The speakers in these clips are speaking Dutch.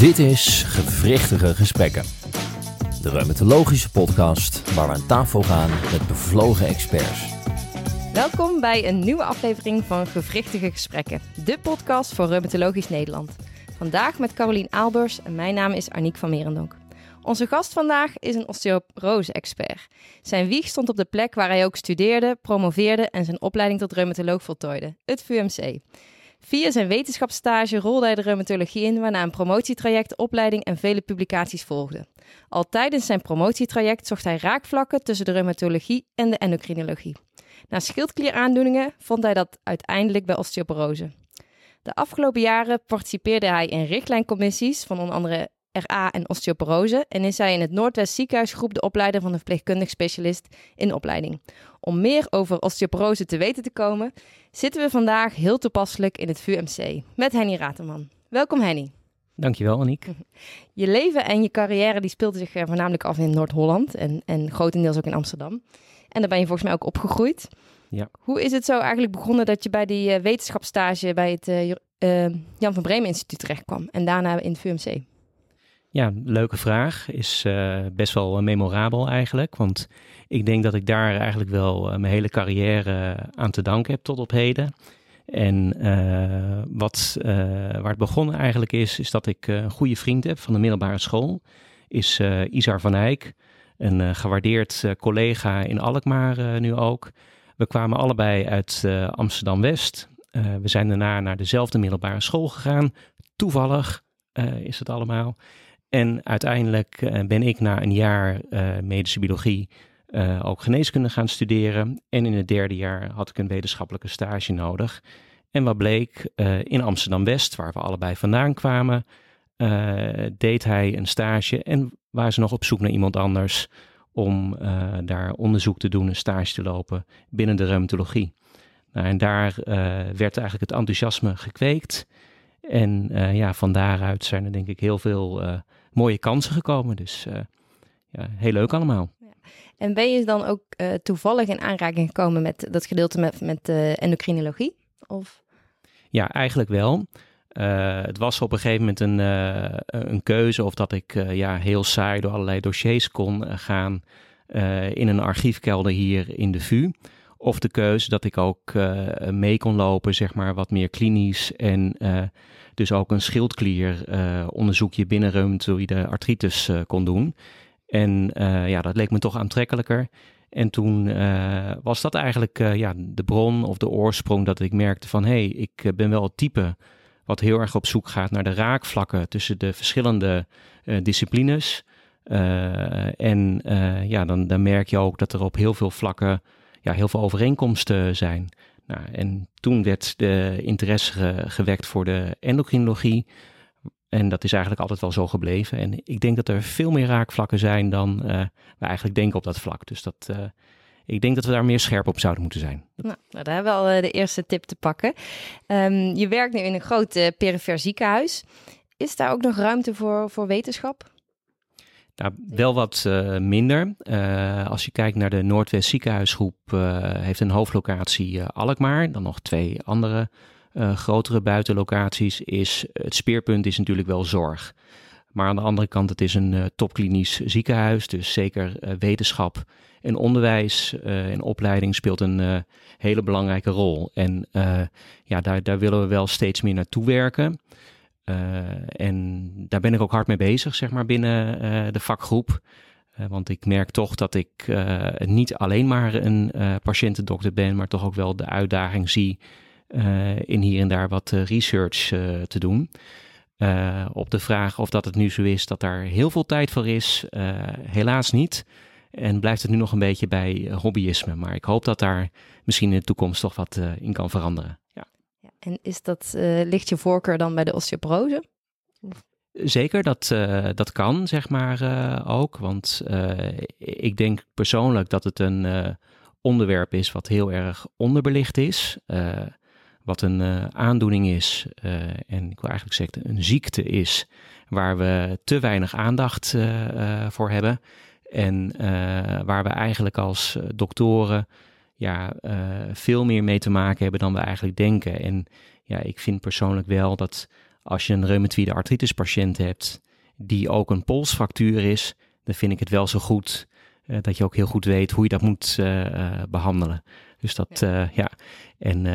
Dit is Gevrichtige Gesprekken, de reumatologische podcast waar we aan tafel gaan met bevlogen experts. Welkom bij een nieuwe aflevering van Gevrichtige Gesprekken, de podcast voor Reumatologisch Nederland. Vandaag met Caroline Aalbers en mijn naam is Arniek van Merendonk. Onze gast vandaag is een osteoporose-expert. Zijn wieg stond op de plek waar hij ook studeerde, promoveerde en zijn opleiding tot reumatoloog voltooide, het VUMC. Via zijn wetenschapsstage rolde hij de reumatologie in, waarna een promotietraject, opleiding en vele publicaties volgden. Al tijdens zijn promotietraject zocht hij raakvlakken tussen de reumatologie en de endocrinologie. Na schildklieraandoeningen vond hij dat uiteindelijk bij osteoporose. De afgelopen jaren participeerde hij in richtlijncommissies van onder andere RA en osteoporose en is hij in het Noordwest Ziekenhuisgroep de opleider van de verpleegkundig specialist in de opleiding. Om meer over osteoporose te weten te komen, zitten we vandaag heel toepasselijk in het VUMC met Hennie Raterman. Welkom Hennie. Dankjewel Aniek. Je leven en je carrière die speelde zich voornamelijk af in Noord-Holland en grotendeels ook in Amsterdam. En daar ben je volgens mij ook opgegroeid. Ja. Hoe is het zo eigenlijk begonnen dat je bij die wetenschapsstage bij het Jan van Bremen Instituut terecht kwam en daarna in het VUMC? Ja, leuke vraag. Is best wel memorabel eigenlijk. Want ik denk dat ik daar eigenlijk wel mijn hele carrière aan te danken heb tot op heden. En waar het begonnen eigenlijk is dat ik een goede vriend heb van de middelbare school. Is Isaar van Eijk, een gewaardeerd collega in Alkmaar nu ook. We kwamen allebei uit Amsterdam-West. We zijn daarna naar dezelfde middelbare school gegaan. Toevallig is het allemaal. En uiteindelijk ben ik na een jaar medische biologie ook geneeskunde gaan studeren. En in het derde jaar had ik een wetenschappelijke stage nodig. En wat bleek, in Amsterdam-West, waar we allebei vandaan kwamen, deed hij een stage en waren ze nog op zoek naar iemand anders om daar onderzoek te doen, een stage te lopen binnen de reumatologie. Nou, en daar werd eigenlijk het enthousiasme gekweekt. En van daaruit zijn er denk ik heel veel mooie kansen gekomen. Dus heel leuk allemaal. Ja. En ben je dan ook toevallig in aanraking gekomen met dat gedeelte met endocrinologie? Of? Ja, eigenlijk wel. Het was op een gegeven moment een keuze of dat ik heel saai door allerlei dossiers kon gaan in een archiefkelder hier in de VU. Of de keuze dat ik ook mee kon lopen, zeg maar, wat meer klinisch. En dus ook een schildklieronderzoekje binnen reumatoïde artritis kon doen. En dat leek me toch aantrekkelijker. En toen was dat eigenlijk de bron of de oorsprong dat ik merkte van ik ben wel het type wat heel erg op zoek gaat naar de raakvlakken tussen de verschillende disciplines. Dan merk je ook dat er op heel veel vlakken heel veel overeenkomsten zijn. Nou, en toen werd de interesse gewekt voor de endocrinologie. En dat is eigenlijk altijd wel zo gebleven. En ik denk dat er veel meer raakvlakken zijn dan we eigenlijk denken op dat vlak. Dus dat, ik denk dat we daar meer scherp op zouden moeten zijn. Nou, daar hebben we al de eerste tip te pakken. Je werkt nu in een groot perifere ziekenhuis. Is daar ook nog ruimte voor wetenschap? Ja, wel wat minder. Als je kijkt naar de Noordwest Ziekenhuisgroep, heeft een hoofdlocatie Alkmaar. Dan nog twee andere grotere buitenlocaties. Het speerpunt is natuurlijk wel zorg. Maar aan de andere kant, het is een topklinisch ziekenhuis. Dus zeker wetenschap en onderwijs en opleiding speelt een hele belangrijke rol. En daar willen we wel steeds meer naartoe werken. En daar ben ik ook hard mee bezig, zeg maar, binnen de vakgroep. Want ik merk toch dat ik niet alleen maar een patiëntendokter ben, maar toch ook wel de uitdaging zie in hier en daar wat research te doen. Op de vraag of dat het nu zo is dat daar heel veel tijd voor is, helaas niet. En blijft het nu nog een beetje bij hobbyisme. Maar ik hoop dat daar misschien in de toekomst toch wat in kan veranderen. En is dat, ligt je voorkeur dan bij de osteoporose? Zeker, dat kan, zeg maar, ook. Want ik denk persoonlijk dat het een onderwerp is wat heel erg onderbelicht is. Wat een aandoening is. En ik wil eigenlijk zeggen een ziekte is waar we te weinig aandacht voor hebben. En waar we eigenlijk als doktoren veel meer mee te maken hebben dan we eigenlijk denken. En ik vind persoonlijk wel dat Als je een reumatoïde artritis patiënt hebt die ook een polsfractuur is, dan vind ik het wel zo goed dat je ook heel goed weet hoe je dat moet behandelen. Dus dat,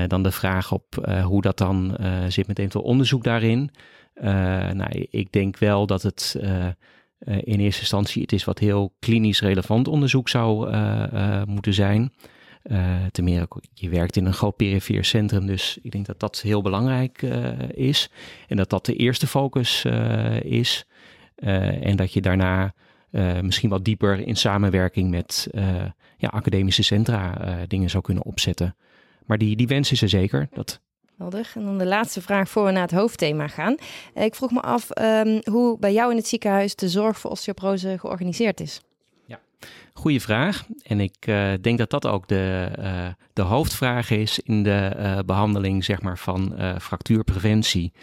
dan de vraag op hoe dat dan zit met eventueel onderzoek daarin. Ik denk wel dat het in eerste instantie het is wat heel klinisch relevant onderzoek zou moeten zijn. Ten meer ook, je werkt in een groot perifeer centrum, dus ik denk dat dat heel belangrijk is. En dat dat de eerste focus is. En dat je daarna misschien wat dieper in samenwerking met academische centra dingen zou kunnen opzetten. Maar die wens is er zeker. Dat... Helder. En dan de laatste vraag voor we naar het hoofdthema gaan. Ik vroeg me af hoe bij jou in het ziekenhuis de zorg voor osteoporose georganiseerd is. Ja, goede vraag. En ik denk dat dat ook de hoofdvraag is in de behandeling van fractuurpreventie.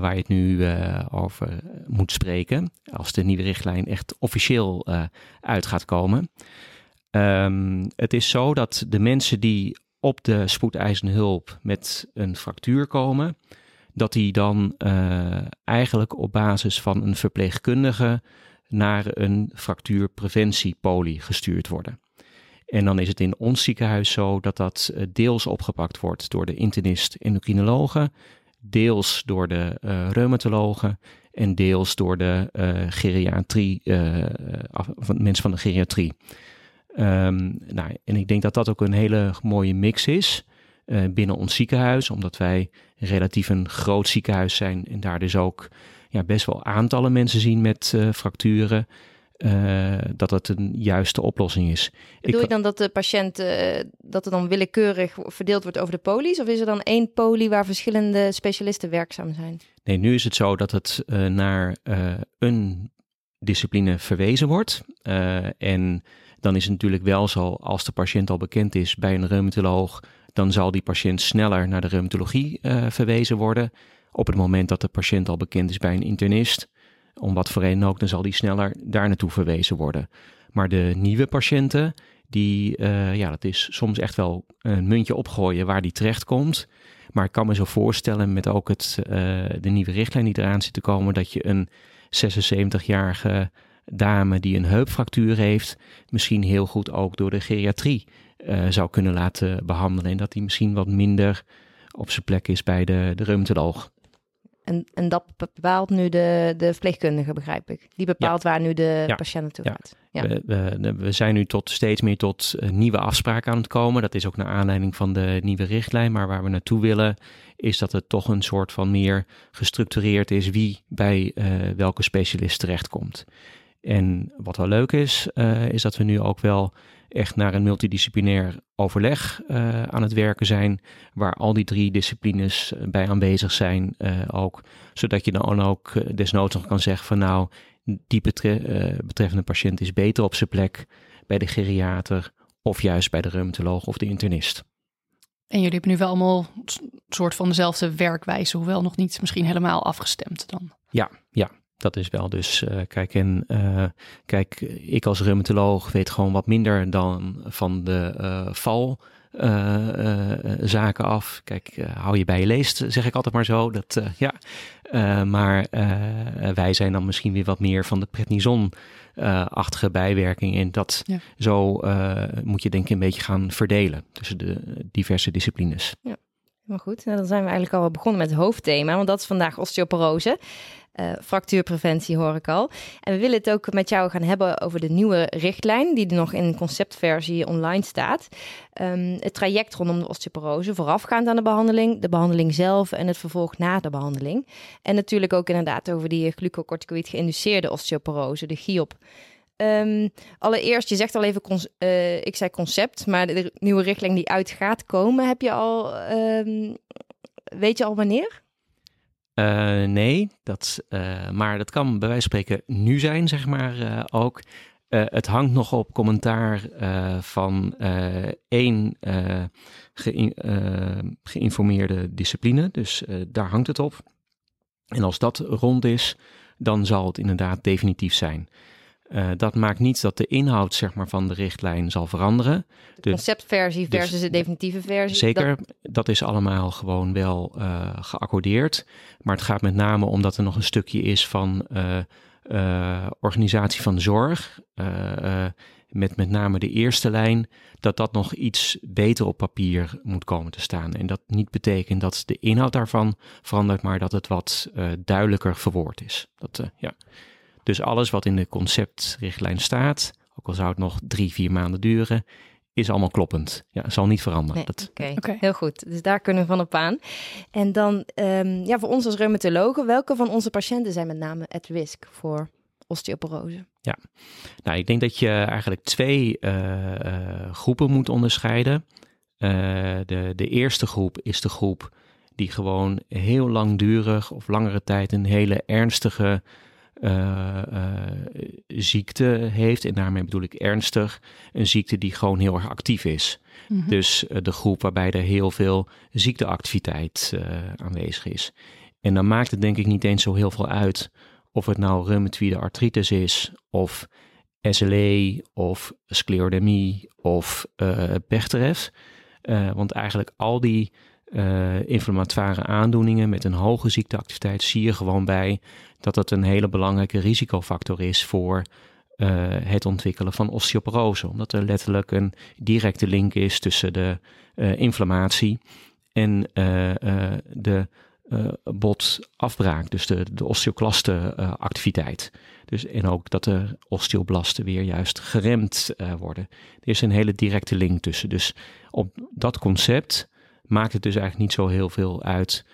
Waar je het nu over moet spreken. Als de nieuwe richtlijn echt officieel uit gaat komen. Het is zo dat de mensen die op de spoedeisende hulp met een fractuur komen, dat die dan eigenlijk op basis van een verpleegkundige naar een fractuurpreventiepolie gestuurd worden. En dan is het in ons ziekenhuis zo dat dat deels opgepakt wordt door de internist-endocrinologen, deels door de reumatologen en deels door de geriatrie, mensen van de geriatrie. En ik denk dat dat ook een hele mooie mix is binnen ons ziekenhuis, omdat wij relatief een groot ziekenhuis zijn en daar dus ook best wel aantallen mensen zien met fracturen, dat het een juiste oplossing is. Bedoel je dan dat de patiënt, dat er dan willekeurig verdeeld wordt over de polies, of is er dan één poli waar verschillende specialisten werkzaam zijn? Nee, nu is het zo dat het naar een discipline verwezen wordt en... Dan is het natuurlijk wel zo, als de patiënt al bekend is bij een reumatoloog, dan zal die patiënt sneller naar de reumatologie verwezen worden. Op het moment dat de patiënt al bekend is bij een internist, om wat voor reden ook, dan zal die sneller daar naartoe verwezen worden. Maar de nieuwe patiënten, die, dat is soms echt wel een muntje opgooien waar die terechtkomt. Maar ik kan me zo voorstellen met ook de nieuwe richtlijn die eraan zit te komen, dat je een 76-jarige... dame die een heupfractuur heeft, misschien heel goed ook door de geriatrie zou kunnen laten behandelen. En dat die misschien wat minder op zijn plek is bij de reumatoloog. En dat bepaalt nu de verpleegkundige, begrijp ik. Die bepaalt waar nu de patiënt naartoe gaat. Ja. We zijn nu steeds meer tot nieuwe afspraken aan het komen. Dat is ook naar aanleiding van de nieuwe richtlijn. Maar waar we naartoe willen is dat het toch een soort van meer gestructureerd is wie bij welke specialist terechtkomt. En wat wel leuk is, is dat we nu ook wel echt naar een multidisciplinair overleg aan het werken zijn, waar al die drie disciplines bij aanwezig zijn ook. Zodat je dan ook desnoods nog kan zeggen van nou, die betreffende patiënt is beter op zijn plek bij de geriater of juist bij de reumatoloog of de internist. En jullie hebben nu wel allemaal een soort van dezelfde werkwijze, hoewel nog niet misschien helemaal afgestemd dan? Ja. Dat is wel dus, ik als reumatoloog weet gewoon wat minder dan van de valzaken af. Kijk, hou je bij je leest, zeg ik altijd maar zo. Wij zijn dan misschien weer wat meer van de prednison-achtige bijwerking. En dat zo moet je denk ik een beetje gaan verdelen tussen de diverse disciplines. Ja, maar goed. Nou, dan zijn we eigenlijk al begonnen met het hoofdthema, want dat is vandaag osteoporose. Fractuurpreventie hoor ik al. En we willen het ook met jou gaan hebben over de nieuwe richtlijn die er nog in conceptversie online staat. Het traject rondom de osteoporose, voorafgaand aan de behandeling zelf en het vervolg na de behandeling. En natuurlijk ook inderdaad over die glucocorticoïd geïnduceerde osteoporose, de GIOP. Allereerst, je zegt al even, ik zei concept, maar de nieuwe richtlijn die uit gaat komen, weet je al wanneer? Nee, maar dat kan bij wijze van spreken nu zijn, ook. Het hangt nog op commentaar van één geïnformeerde discipline. Dus daar hangt het op. En als dat rond is, dan zal het inderdaad definitief zijn. Dat maakt niet dat de inhoud van de richtlijn zal veranderen. De conceptversie versus de definitieve versie. Zeker, dat is allemaal gewoon wel geaccordeerd. Maar het gaat met name omdat er nog een stukje is van organisatie van de zorg. Met name de eerste lijn, dat nog iets beter op papier moet komen te staan. En dat niet betekent dat de inhoud daarvan verandert, maar dat het wat duidelijker verwoord is. Ja. Dus alles wat in de conceptrichtlijn staat, ook al zou het nog 3-4 maanden duren, is allemaal kloppend. Ja, het zal niet veranderen. Nee, Oké, heel goed. Dus daar kunnen we van op aan. En dan, voor ons als reumatologen, welke van onze patiënten zijn met name at risk voor osteoporose? Ja, nou, ik denk dat je eigenlijk 2 groepen moet onderscheiden. De eerste groep is de groep die gewoon heel langdurig of langere tijd een hele ernstige ziekte heeft. En daarmee bedoel ik ernstig een ziekte die gewoon heel erg actief is. Mm-hmm. Dus de groep waarbij er heel veel ziekteactiviteit aanwezig is. En dan maakt het denk ik niet eens zo heel veel uit of het nou reumatoïde artritis is of SLE of sclerodermie of Bechterew. Want eigenlijk al die inflammatoire aandoeningen met een hoge ziekteactiviteit zie je gewoon bij dat het een hele belangrijke risicofactor is voor het ontwikkelen van osteoporose. Omdat er letterlijk een directe link is tussen de inflammatie en de botafbraak, dus de osteoclastenactiviteit. En ook dat de osteoblasten weer juist geremd worden. Er is een hele directe link tussen. Dus op dat concept maakt het dus eigenlijk niet zo heel veel uit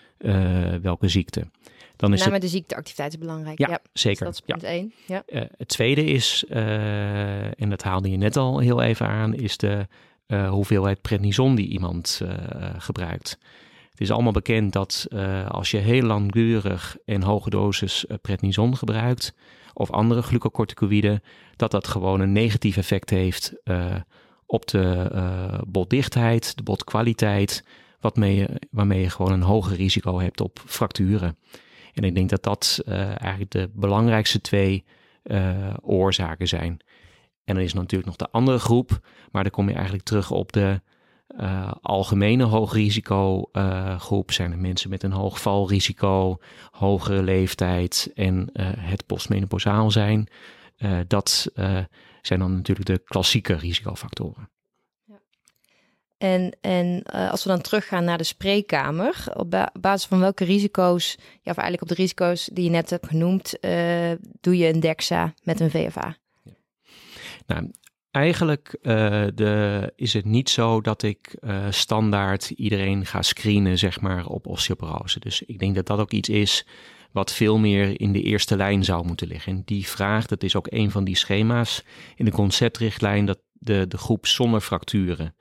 welke ziekte. Dan is de ziekteactiviteit is belangrijk. Ja, zeker. Dus dat is punt 1. Ja. Het tweede is, en dat haalde je net al heel even aan, is de hoeveelheid prednison die iemand gebruikt. Het is allemaal bekend dat als je heel langdurig en hoge dosis prednison gebruikt of andere glucocorticoïden, dat gewoon een negatief effect heeft op de botdichtheid, de botkwaliteit, waarmee je gewoon een hoger risico hebt op fracturen. En ik denk dat eigenlijk de belangrijkste 2 oorzaken zijn. En dan is natuurlijk nog de andere groep, maar dan kom je eigenlijk terug op de algemene hoogrisico groep. Zijn er mensen met een hoog valrisico, hogere leeftijd en het postmenopausaal zijn. Dat zijn dan natuurlijk de klassieke risicofactoren. Ja. En als we dan teruggaan naar de spreekkamer, op basis van welke risico's, of eigenlijk op de risico's die je net hebt genoemd, doe je een DEXA met een VFA? Ja. Nou, eigenlijk is het niet zo dat ik standaard iedereen ga screenen op osteoporose. Dus ik denk dat ook iets is wat veel meer in de eerste lijn zou moeten liggen. En die vraag, dat is ook een van die schema's in de conceptrichtlijn, dat de groep zonder fracturen.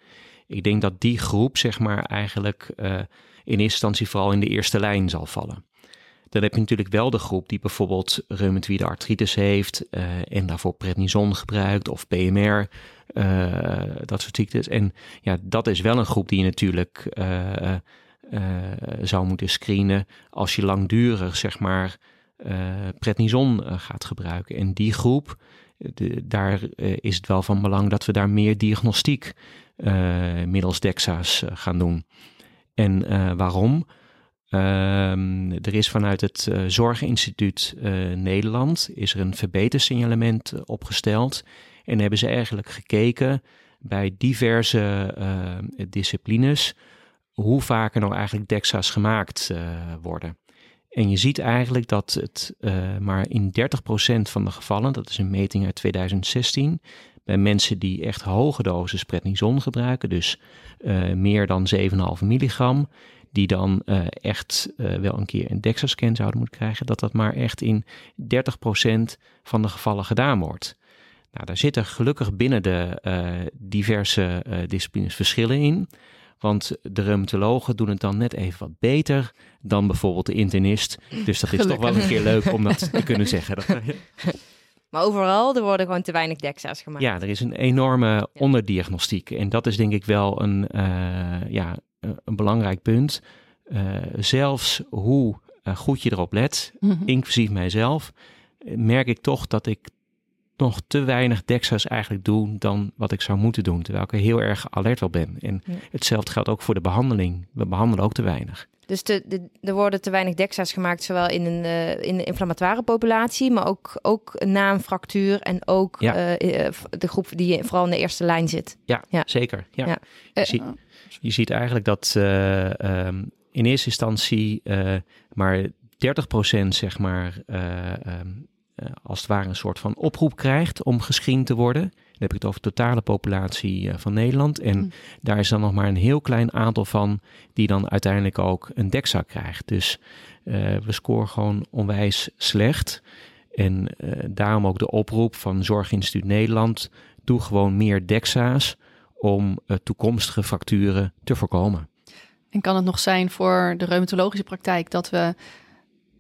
Ik denk dat die groep eigenlijk in eerste instantie vooral in de eerste lijn zal vallen. Dan heb je natuurlijk wel de groep die bijvoorbeeld reumatoïde artritis heeft en daarvoor prednison gebruikt of PMR, dat soort ziektes. En ja, dat is wel een groep die je natuurlijk zou moeten screenen als je langdurig prednison gaat gebruiken. En die groep, daar is het wel van belang dat we daar meer diagnostiek middels DEXA's gaan doen. En waarom? Er is vanuit het Zorginstituut Nederland is er een verbetersignalement opgesteld. En hebben ze eigenlijk gekeken bij diverse disciplines hoe vaak er nou eigenlijk DEXA's gemaakt worden. En je ziet eigenlijk dat het maar in 30% van de gevallen, dat is een meting uit 2016... bij mensen die echt hoge doses prednison gebruiken, dus meer dan 7,5 milligram, die dan echt wel een keer een DEXA-scan zouden moeten krijgen, dat maar echt in 30% van de gevallen gedaan wordt. Nou, daar zitten gelukkig binnen de diverse disciplines verschillen in, want de reumatologen doen het dan net even wat beter dan bijvoorbeeld de internist. Dus dat is gelukkig toch wel een keer leuk om dat te kunnen zeggen. Maar overal, er worden gewoon te weinig DEXA's gemaakt. Ja, er is een enorme onderdiagnostiek. En dat is denk ik wel een belangrijk punt. Zelfs hoe goed je erop let, inclusief mijzelf, merk ik toch dat ik nog te weinig DEXA's eigenlijk doe dan wat ik zou moeten doen. Terwijl ik er heel erg alert op ben. En hetzelfde geldt ook voor de behandeling. We behandelen ook te weinig. Dus er worden te weinig DEXA's gemaakt, zowel in de inflammatoire populatie, maar ook na een fractuur en ook de groep die vooral in de eerste lijn zit. Ja, ja. Zeker. Ja. Ja. Je ziet eigenlijk dat in eerste instantie maar 30% zeg maar als het ware een soort van oproep krijgt om gescreend te worden. Dan heb ik het over de totale populatie van Nederland. En daar is dan nog maar een heel klein aantal van die dan uiteindelijk ook een DEXA krijgt. Dus we scoren gewoon onwijs slecht. En daarom ook de oproep van Zorginstituut Nederland. Doe gewoon meer DEXA's om toekomstige fracturen te voorkomen. En kan het nog zijn voor de reumatologische praktijk dat we...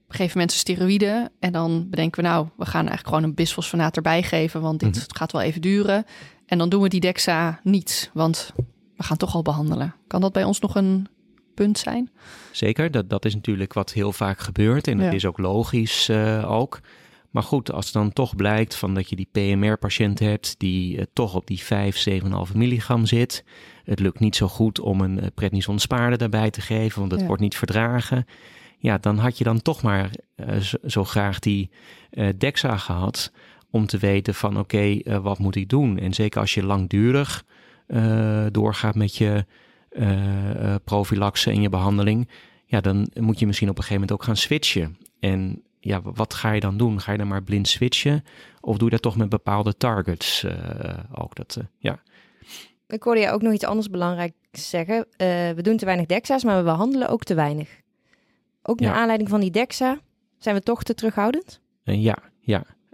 geven mensen steroïden en dan bedenken we... we gaan eigenlijk gewoon een bisfosfonaat erbij geven... want dit gaat wel even duren. En dan doen we die DEXA niet, want we gaan toch al behandelen. Kan dat bij ons nog een punt zijn? Zeker, dat is natuurlijk wat heel vaak gebeurt... en dat is ook logisch ook. Maar goed, als het dan toch blijkt van dat je die PMR-patiënt hebt... die toch op die 5, 7,5 milligram zit... het lukt niet zo goed om een prednison spaarder daarbij te geven... want het wordt niet verdragen... Ja, dan had je dan toch maar zo graag die DEXA gehad om te weten van oké, wat moet ik doen? En zeker als je langdurig doorgaat met je profilaxe en je behandeling, ja, dan moet je misschien op een gegeven moment ook gaan switchen. En ja, wat ga je dan doen? Ga je dan maar blind switchen? Of doe je dat toch met bepaalde targets ook? Ik hoorde je ook nog iets anders belangrijks zeggen. We doen te weinig DEXA's, maar we behandelen ook te weinig. Ook naar aanleiding van die DEXA zijn we toch te terughoudend? Ja.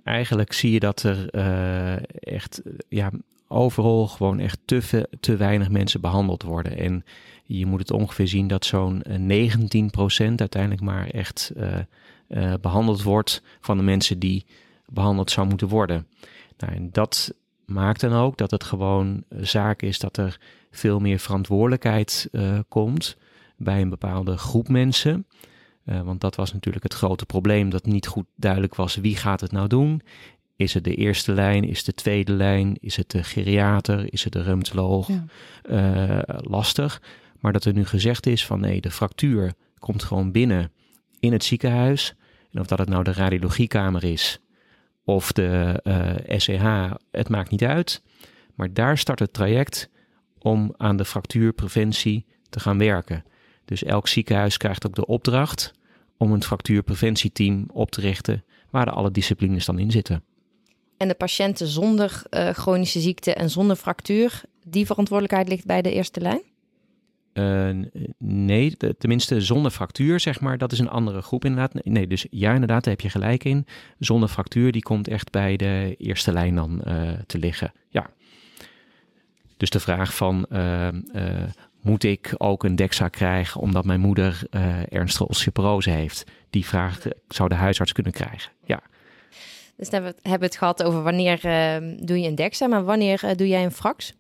Eigenlijk zie je dat er overal gewoon echt te weinig mensen behandeld worden. En je moet het ongeveer zien dat zo'n 19% uiteindelijk maar echt behandeld wordt... van de mensen die behandeld zou moeten worden. Nou, en dat maakt dan ook dat het gewoon zaak is dat er veel meer verantwoordelijkheid komt... bij een bepaalde groep mensen. Want dat was natuurlijk het grote probleem... dat niet goed duidelijk was wie gaat het nou doen. Is het de eerste lijn? Is het de tweede lijn? Is het de geriater? Is het de reumatoloog? Ja. Lastig. Maar dat er nu gezegd is van nee, de fractuur komt gewoon binnen... in het ziekenhuis. En of dat het nou de radiologiekamer is... of de SEH, het maakt niet uit. Maar daar start het traject om aan de fractuurpreventie te gaan werken... Dus elk ziekenhuis krijgt ook de opdracht om een fractuurpreventieteam op te richten... waar de alle disciplines dan in zitten. En de patiënten zonder chronische ziekte en zonder fractuur... die verantwoordelijkheid ligt bij de eerste lijn? Nee, tenminste zonder fractuur, zeg maar. Dat is een andere groep inderdaad. Nee, dus ja, inderdaad, daar heb je gelijk in. Zonder fractuur, die komt echt bij de eerste lijn dan te liggen. Ja. Dus de vraag van... moet ik ook een DEXA krijgen omdat mijn moeder ernstige osteoporose heeft? Die vraag zou de huisarts kunnen krijgen, ja. Dus dan hebben we het gehad over wanneer doe je een DEXA, maar wanneer doe jij een frax?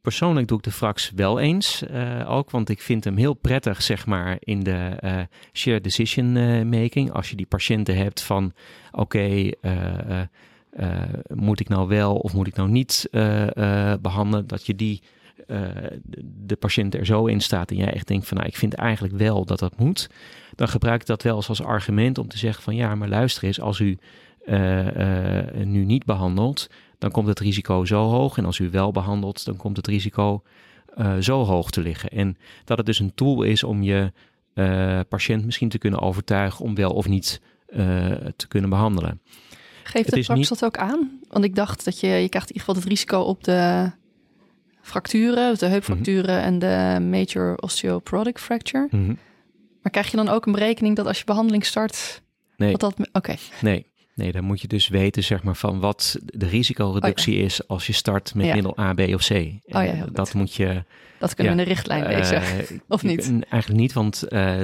Persoonlijk doe ik de frax wel eens ook, want ik vind hem heel prettig, zeg maar, in de shared decision making. Als je die patiënten hebt van, oké... moet ik nou wel of moet ik nou niet behandelen? Dat je de patiënt er zo in staat en jij echt denkt van... ik vind eigenlijk wel dat dat moet. Dan gebruik ik dat wel als argument om te zeggen van... ja, maar luister eens, als u nu niet behandelt... dan komt het risico zo hoog. En als u wel behandelt, dan komt het risico zo hoog te liggen. En dat het dus een tool is om je patiënt misschien te kunnen overtuigen... om wel of niet te kunnen behandelen. Geeft de frax dat ook aan? Want ik dacht dat je krijgt in ieder geval het risico op de fracturen, de heupfracturen en de major osteoporotic fracture. Maar krijg je dan ook een berekening dat als je behandeling start... Nee. Nee, dan moet je dus weten, zeg maar, van wat de risicoreductie is als je start met middel A, B of C. Dat kunnen we in de richtlijn lezen, of niet? Eigenlijk niet, want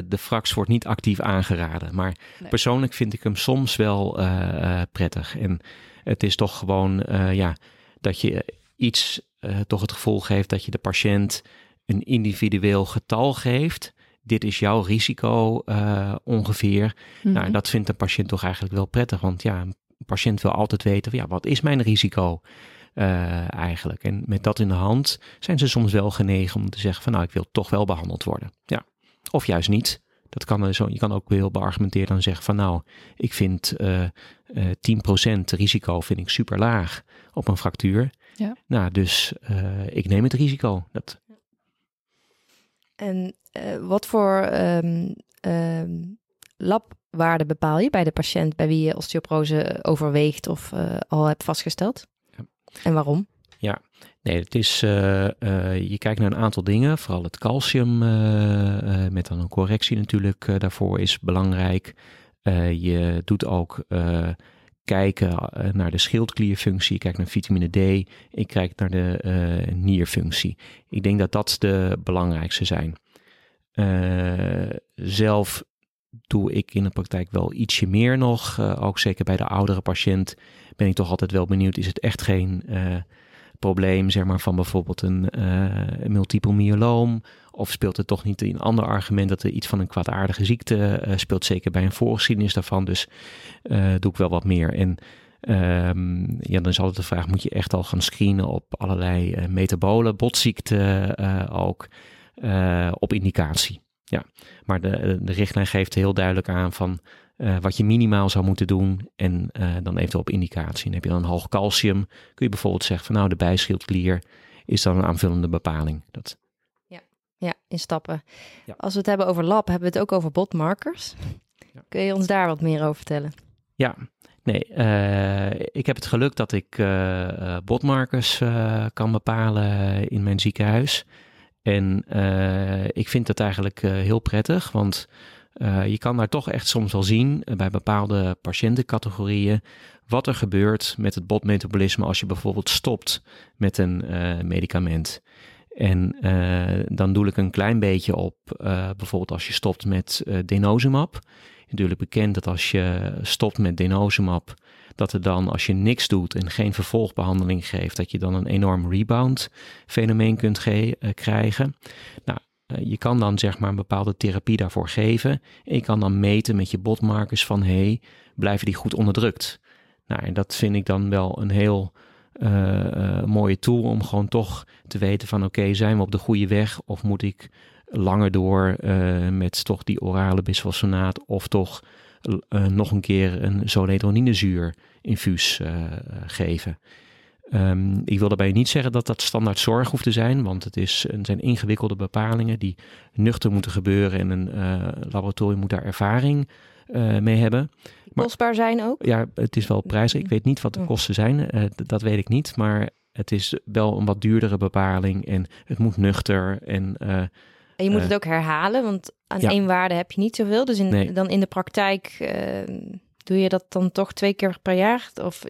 de frax wordt niet actief aangeraden. Maar persoonlijk vind ik hem soms wel prettig. En het is toch gewoon dat je iets toch het gevoel geeft dat je de patiënt een individueel getal geeft... dit is jouw risico ongeveer. Mm-hmm. Nou, en dat vindt een patiënt toch eigenlijk wel prettig. Want ja, een patiënt wil altijd weten, ja, wat is mijn risico eigenlijk? En met dat in de hand zijn ze soms wel genegen om te zeggen van, nou, ik wil toch wel behandeld worden. Ja. Of juist niet. Dat kan zo. Je kan ook heel beargumenteerd dan zeggen van, nou, ik vind 10% risico vind ik super laag op een fractuur. Ja. Nou, dus ik neem het risico. Dat. En wat voor labwaarde bepaal je bij de patiënt bij wie je osteoporose overweegt of al hebt vastgesteld? Ja. En waarom? Ja, nee, het is, je kijkt naar een aantal dingen. Vooral het calcium met dan een correctie natuurlijk daarvoor is belangrijk. Je doet ook kijken naar de schildklierfunctie. Je kijkt naar vitamine D. Ik kijk naar de nierfunctie. Ik denk dat dat de belangrijkste zijn. Zelf doe ik in de praktijk wel ietsje meer nog. Ook zeker bij de oudere patiënt ben ik toch altijd wel benieuwd. Is het echt geen probleem, zeg maar, van bijvoorbeeld een multiple myeloom? Of speelt het toch niet een ander argument dat er iets van een kwaadaardige ziekte speelt? Zeker bij een voorgeschiedenis daarvan. Dus doe ik wel wat meer. En ja, dan is altijd de vraag, moet je echt al gaan screenen op allerlei metabolen, botziekten ook, op indicatie? Ja, maar de richtlijn geeft heel duidelijk aan van wat je minimaal zou moeten doen en dan eventueel op indicatie. En heb je dan een hoog calcium, kun je bijvoorbeeld zeggen van, nou, de bijschildklier is dan een aanvullende bepaling. Dat. Ja, in stappen. Ja. Als we het hebben over lab, hebben we het ook over botmarkers. Ja. Kun je ons daar wat meer over vertellen? Ja, nee, ik heb het geluk dat ik botmarkers kan bepalen in mijn ziekenhuis. En ik vind dat eigenlijk heel prettig, want je kan daar toch echt soms wel zien bij bepaalde patiëntencategorieën wat er gebeurt met het botmetabolisme als je bijvoorbeeld stopt met een medicament. En dan doe ik een klein beetje op bijvoorbeeld als je stopt met denosumab. Natuurlijk bekend dat als je stopt met denosumab, dat er dan als je niks doet en geen vervolgbehandeling geeft, dat je dan een enorm rebound fenomeen kunt krijgen. Nou, je kan dan zeg maar een bepaalde therapie daarvoor geven. En je kan dan meten met je botmarkers van, hey, blijven die goed onderdrukt? Nou, en dat vind ik dan wel een heel mooie tool om gewoon toch te weten van, oké, zijn we op de goede weg of moet ik langer door met toch die orale bisfosfonaat of toch nog een keer een zoledroninezuur infuus geven. Ik wil daarbij niet zeggen dat dat standaard zorg hoeft te zijn, want het zijn ingewikkelde bepalingen die nuchter moeten gebeuren en een laboratorium moet daar ervaring mee hebben. Maar, kostbaar zijn ook? Ja, het is wel prijzig. Ik weet niet wat de kosten zijn, dat weet ik niet, maar het is wel een wat duurdere bepaling en het moet nuchter en en je moet het ook herhalen, want aan één waarde heb je niet zoveel. Dus dan in de praktijk doe je dat dan toch 2 keer per jaar? Of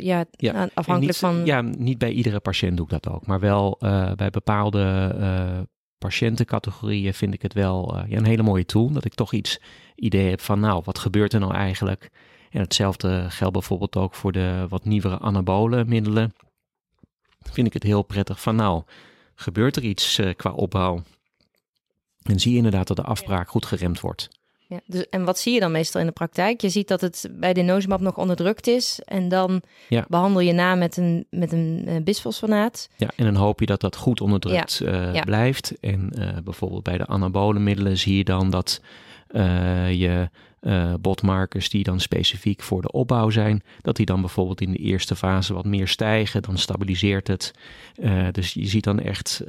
afhankelijk van. Ja, niet bij iedere patiënt doe ik dat ook. Maar wel bij bepaalde patiëntencategorieën vind ik het wel een hele mooie tool. Dat ik toch iets idee heb van, nou, wat gebeurt er nou eigenlijk? En hetzelfde geldt bijvoorbeeld ook voor de wat nieuwere anabole middelen. Vind ik het heel prettig van, nou, gebeurt er iets qua opbouw? En zie je inderdaad dat de afbraak goed geremd wordt. Ja, dus, en wat zie je dan meestal in de praktijk? Je ziet dat het bij denosumab nog onderdrukt is. En dan behandel je na met een bisfosfonaat. Ja, en dan hoop je dat dat goed onderdrukt blijft. En bijvoorbeeld bij de anabole middelen zie je dan dat je botmarkers die dan specifiek voor de opbouw zijn, dat die dan bijvoorbeeld in de eerste fase wat meer stijgen. Dan stabiliseert het. Dus je ziet dan echt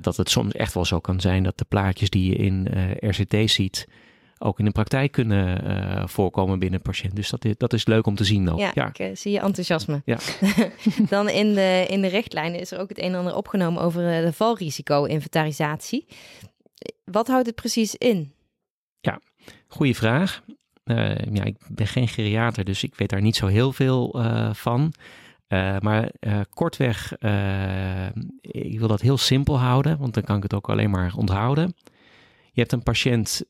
dat het soms echt wel zo kan zijn dat de plaatjes die je in RCT ziet ook in de praktijk kunnen voorkomen binnen een patiënt. Dus dat is leuk om te zien ook. Ja, ja. Ik zie je enthousiasme. Ja. Dan in de richtlijnen is er ook het een en ander opgenomen over de valrisico-inventarisatie. Wat houdt het precies in? Ja, goede vraag. Ik ben geen geriater, dus ik weet daar niet zo heel veel van. Maar kortweg, ik wil dat heel simpel houden, want dan kan ik het ook alleen maar onthouden. Je hebt een patiënt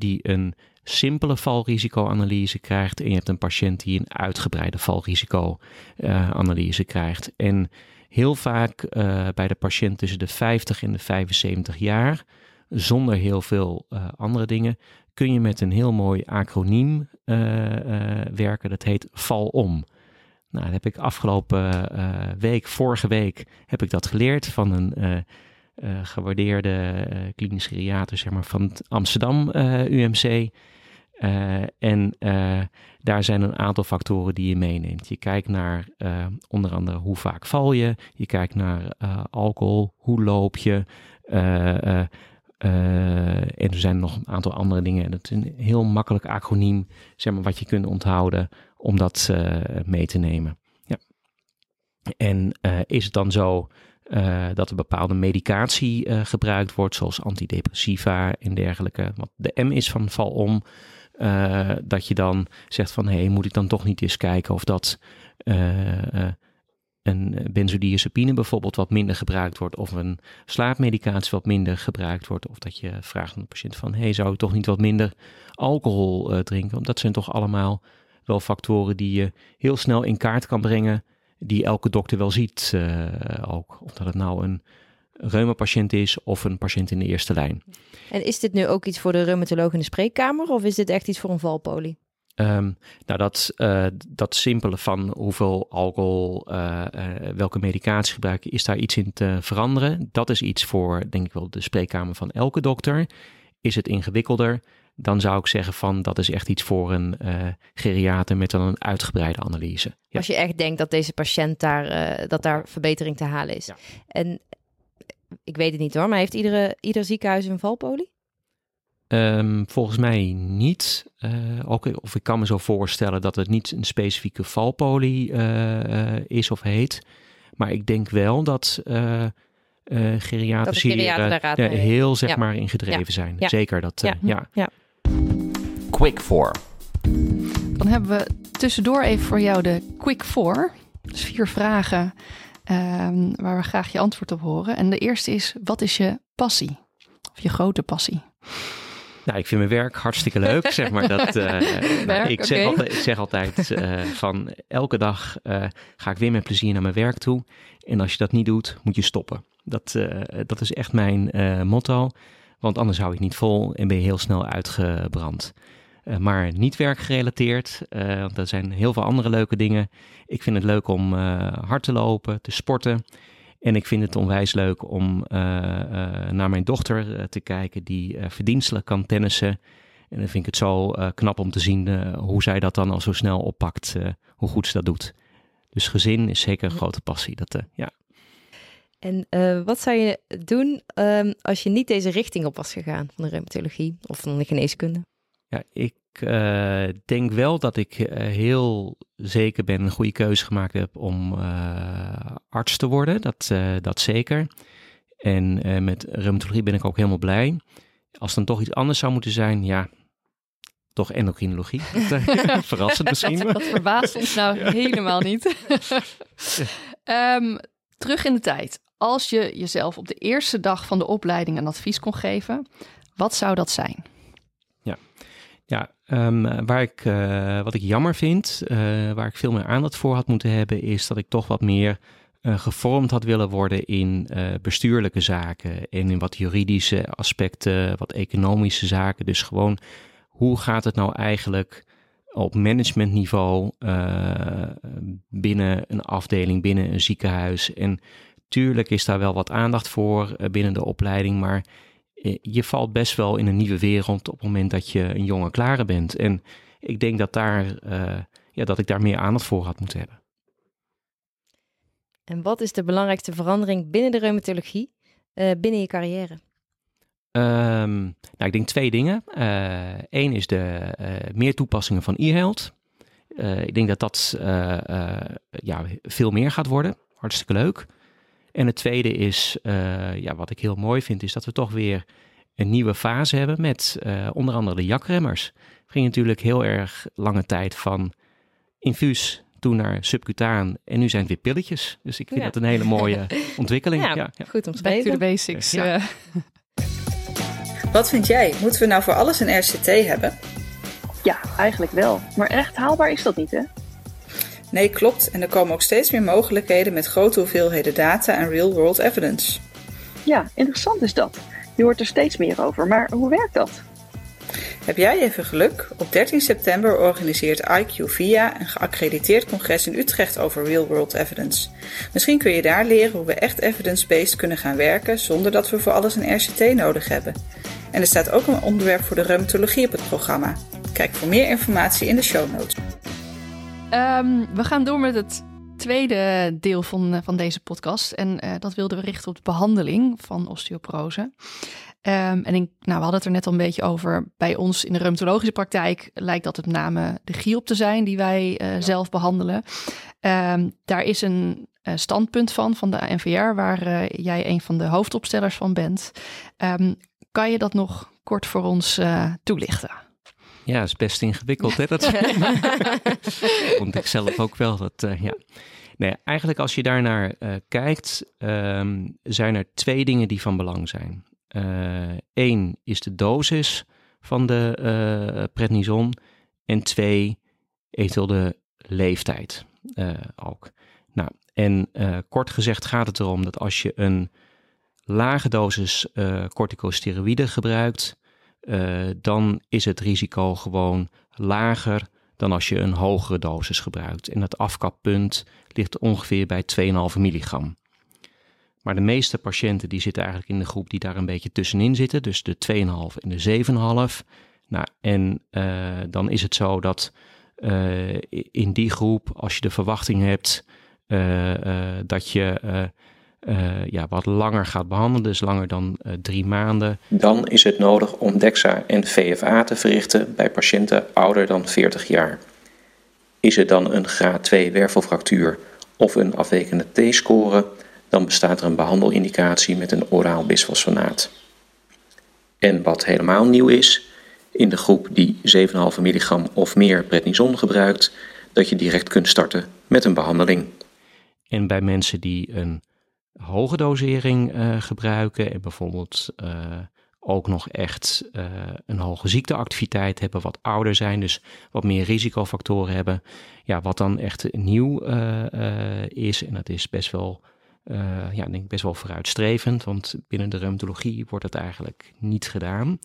die een simpele valrisicoanalyse krijgt en je hebt een patiënt die een uitgebreide valrisicoanalyse krijgt. En heel vaak bij de patiënt tussen de 50 en de 75 jaar zonder heel veel andere dingen, kun je met een heel mooi acroniem werken. Dat heet VALOM. Nou, dat heb ik afgelopen vorige week, heb ik dat geleerd van een gewaardeerde klinisch geriater, zeg maar, van het Amsterdam UMC. En daar zijn een aantal factoren die je meeneemt. Je kijkt naar onder andere hoe vaak val je. Je kijkt naar alcohol, hoe loop je. En er zijn nog een aantal andere dingen. Dat is een heel makkelijk acroniem, zeg maar, wat je kunt onthouden om dat mee te nemen. Ja. En is het dan zo dat er bepaalde medicatie gebruikt wordt, zoals antidepressiva en dergelijke, wat de M is van VALOM, dat je dan zegt van, hé, moet ik dan toch niet eens kijken of dat een benzodiazepine bijvoorbeeld wat minder gebruikt wordt, of een slaapmedicatie wat minder gebruikt wordt, of dat je vraagt aan de patiënt van, hé, zou ik toch niet wat minder alcohol drinken? Want dat zijn toch allemaal wel factoren die je heel snel in kaart kan brengen, die elke dokter wel ziet ook. Of dat het nou een reumapatiënt is of een patiënt in de eerste lijn. En is dit nu ook iets voor de reumatoloog in de spreekkamer, of is dit echt iets voor een valpolie? Dat simpele van hoeveel alcohol, welke medicatie gebruiken, is daar iets in te veranderen? Dat is iets voor, denk ik wel, de spreekkamer van elke dokter. Is het ingewikkelder, dan zou ik zeggen van, dat is echt iets voor een geriater met dan een uitgebreide analyse. Ja. Als je echt denkt dat deze patiënt daar verbetering te halen is. Ja. En ik weet het niet hoor, maar heeft ieder ziekenhuis een valpolie? Volgens mij niet. Of ik kan me zo voorstellen dat het niet een specifieke valpolie is of heet. Maar ik denk wel dat geriaters hier heel maar ingedreven zijn. Ja. Zeker dat. Ja. Quick 4. Dan hebben we tussendoor even voor jou de Quick 4. Dus 4 vragen waar we graag je antwoord op horen. En de eerste is, wat is je passie? Of je grote passie? Nou, ik vind mijn werk hartstikke leuk, zeg maar. Dat, ik zeg altijd van, elke dag ga ik weer met plezier naar mijn werk toe. En als je dat niet doet, moet je stoppen. Dat is echt mijn motto. Want anders hou ik niet vol en ben je heel snel uitgebrand. Maar niet werkgerelateerd. Want er zijn heel veel andere leuke dingen. Ik vind het leuk om hard te lopen, te sporten. En ik vind het onwijs leuk om naar mijn dochter te kijken, die verdienstelijk kan tennissen. En dan vind ik het zo knap om te zien hoe zij dat dan al zo snel oppakt, hoe goed ze dat doet. Dus gezin is zeker een grote passie. En wat zou je doen als je niet deze richting op was gegaan, van de reumatologie of van de geneeskunde? Ja, ik denk wel dat ik heel zeker ben een goede keuze gemaakt heb om arts te worden. Dat zeker. En met reumatologie ben ik ook helemaal blij. Als dan toch iets anders zou moeten zijn, ja, toch endocrinologie. Verrassend misschien. Dat verbaast ons nou helemaal niet. Terug in de tijd. Als je jezelf op de eerste dag van de opleiding een advies kon geven, wat zou dat zijn? Wat ik jammer vind, waar ik veel meer aandacht voor had moeten hebben, is dat ik toch wat meer gevormd had willen worden in bestuurlijke zaken en in wat juridische aspecten, wat economische zaken. Dus gewoon, hoe gaat het nou eigenlijk op managementniveau binnen een afdeling, binnen een ziekenhuis? En tuurlijk is daar wel wat aandacht voor binnen de opleiding, maar je valt best wel in een nieuwe wereld op het moment dat je een jonge klare bent. En ik denk dat dat ik daar meer aandacht voor had moeten hebben. En wat is de belangrijkste verandering binnen de reumatologie, binnen je carrière? Ik denk 2 dingen. Eén is de meer toepassingen van e-health. Ik denk dat dat veel meer gaat worden. Hartstikke leuk. En het tweede is, wat ik heel mooi vind, is dat we toch weer een nieuwe fase hebben met onder andere de jakremmers. Het ging natuurlijk heel erg lange tijd van infuus, toen naar subcutaan en nu zijn het weer pilletjes. Dus ik vind dat een hele mooie ontwikkeling. Goed omschreven. Back to the basics. Ja. Wat vind jij? Moeten we nou voor alles een RCT hebben? Ja, eigenlijk wel. Maar echt haalbaar is dat niet, hè? Nee, klopt. En er komen ook steeds meer mogelijkheden met grote hoeveelheden data en real-world evidence. Ja, interessant is dat. Je hoort er steeds meer over, maar hoe werkt dat? Heb jij even geluk? Op 13 september organiseert IQVIA een geaccrediteerd congres in Utrecht over real-world evidence. Misschien kun je daar leren hoe we echt evidence-based kunnen gaan werken zonder dat we voor alles een RCT nodig hebben. En er staat ook een onderwerp voor de reumatologie op het programma. Kijk voor meer informatie in de show notes. We gaan door met het tweede deel van deze podcast. En dat wilden we richten op de behandeling van osteoporose. We hadden het er net al een beetje over. Bij ons in de reumatologische praktijk lijkt dat het met name de GIOP te zijn die wij zelf behandelen. Daar is een standpunt van de ANVR waar jij een van de hoofdopstellers van bent. Kan je dat nog kort voor ons toelichten? Ja, dat is best ingewikkeld, hè? Dat vond ik zelf ook wel. Nee, eigenlijk als je daarnaar kijkt, zijn er twee dingen die van belang zijn. Eén is de dosis van de prednison en twee, eventueel de leeftijd ook. Nou, en kort gezegd gaat het erom dat als je een lage dosis corticosteroïden gebruikt, dan is het risico gewoon lager dan als je een hogere dosis gebruikt. En dat afkappunt ligt ongeveer bij 2,5 milligram. Maar de meeste patiënten die zitten eigenlijk in de groep die daar een beetje tussenin zitten. Dus de 2,5 en de 7,5. Nou, en dan is het zo dat in die groep, als je de verwachting hebt dat je wat langer gaat behandelen, dus langer dan 3 maanden. Dan is het nodig om DEXA en VFA te verrichten bij patiënten ouder dan 40 jaar. Is het dan een graad 2 wervelfractuur of een afwijkende T-score, dan bestaat er een behandelindicatie met een oraal bisfosfonaat. En wat helemaal nieuw is, in de groep die 7,5 milligram of meer prednison gebruikt, dat je direct kunt starten met een behandeling. En bij mensen die een hoge dosering gebruiken en bijvoorbeeld ook nog echt een hoge ziekteactiviteit hebben, wat ouder zijn, dus wat meer risicofactoren hebben. Ja, wat dan echt nieuw is, en dat is best wel vooruitstrevend, want binnen de reumatologie wordt dat eigenlijk niet gedaan,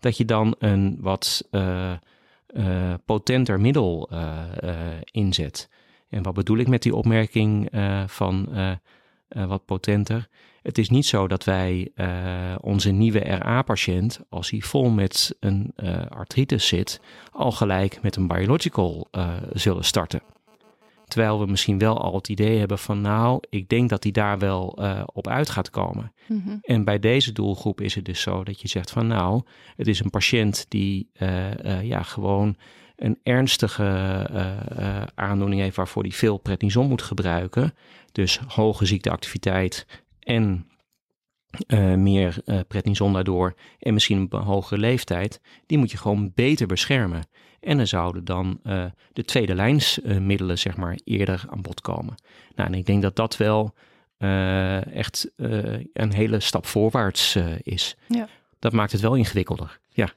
dat je dan een wat potenter middel inzet. En wat bedoel ik met die opmerking van wat potenter? Het is niet zo dat wij onze nieuwe RA-patiënt, als hij vol met een artritis zit, al gelijk met een biological zullen starten. Terwijl we misschien wel al het idee hebben van ik denk dat die daar wel op uit gaat komen. Mm-hmm. En bij deze doelgroep is het dus zo dat je zegt van het is een patiënt die gewoon een ernstige aandoening heeft waarvoor die veel prednison moet gebruiken. Dus hoge ziekteactiviteit en meer prednison daardoor en misschien een hogere leeftijd, die moet je gewoon beter beschermen. En er zouden dan de tweede lijnsmiddelen eerder aan bod komen. Nou, en ik denk dat dat wel echt een hele stap voorwaarts is. Ja. Dat maakt het wel ingewikkelder, ja.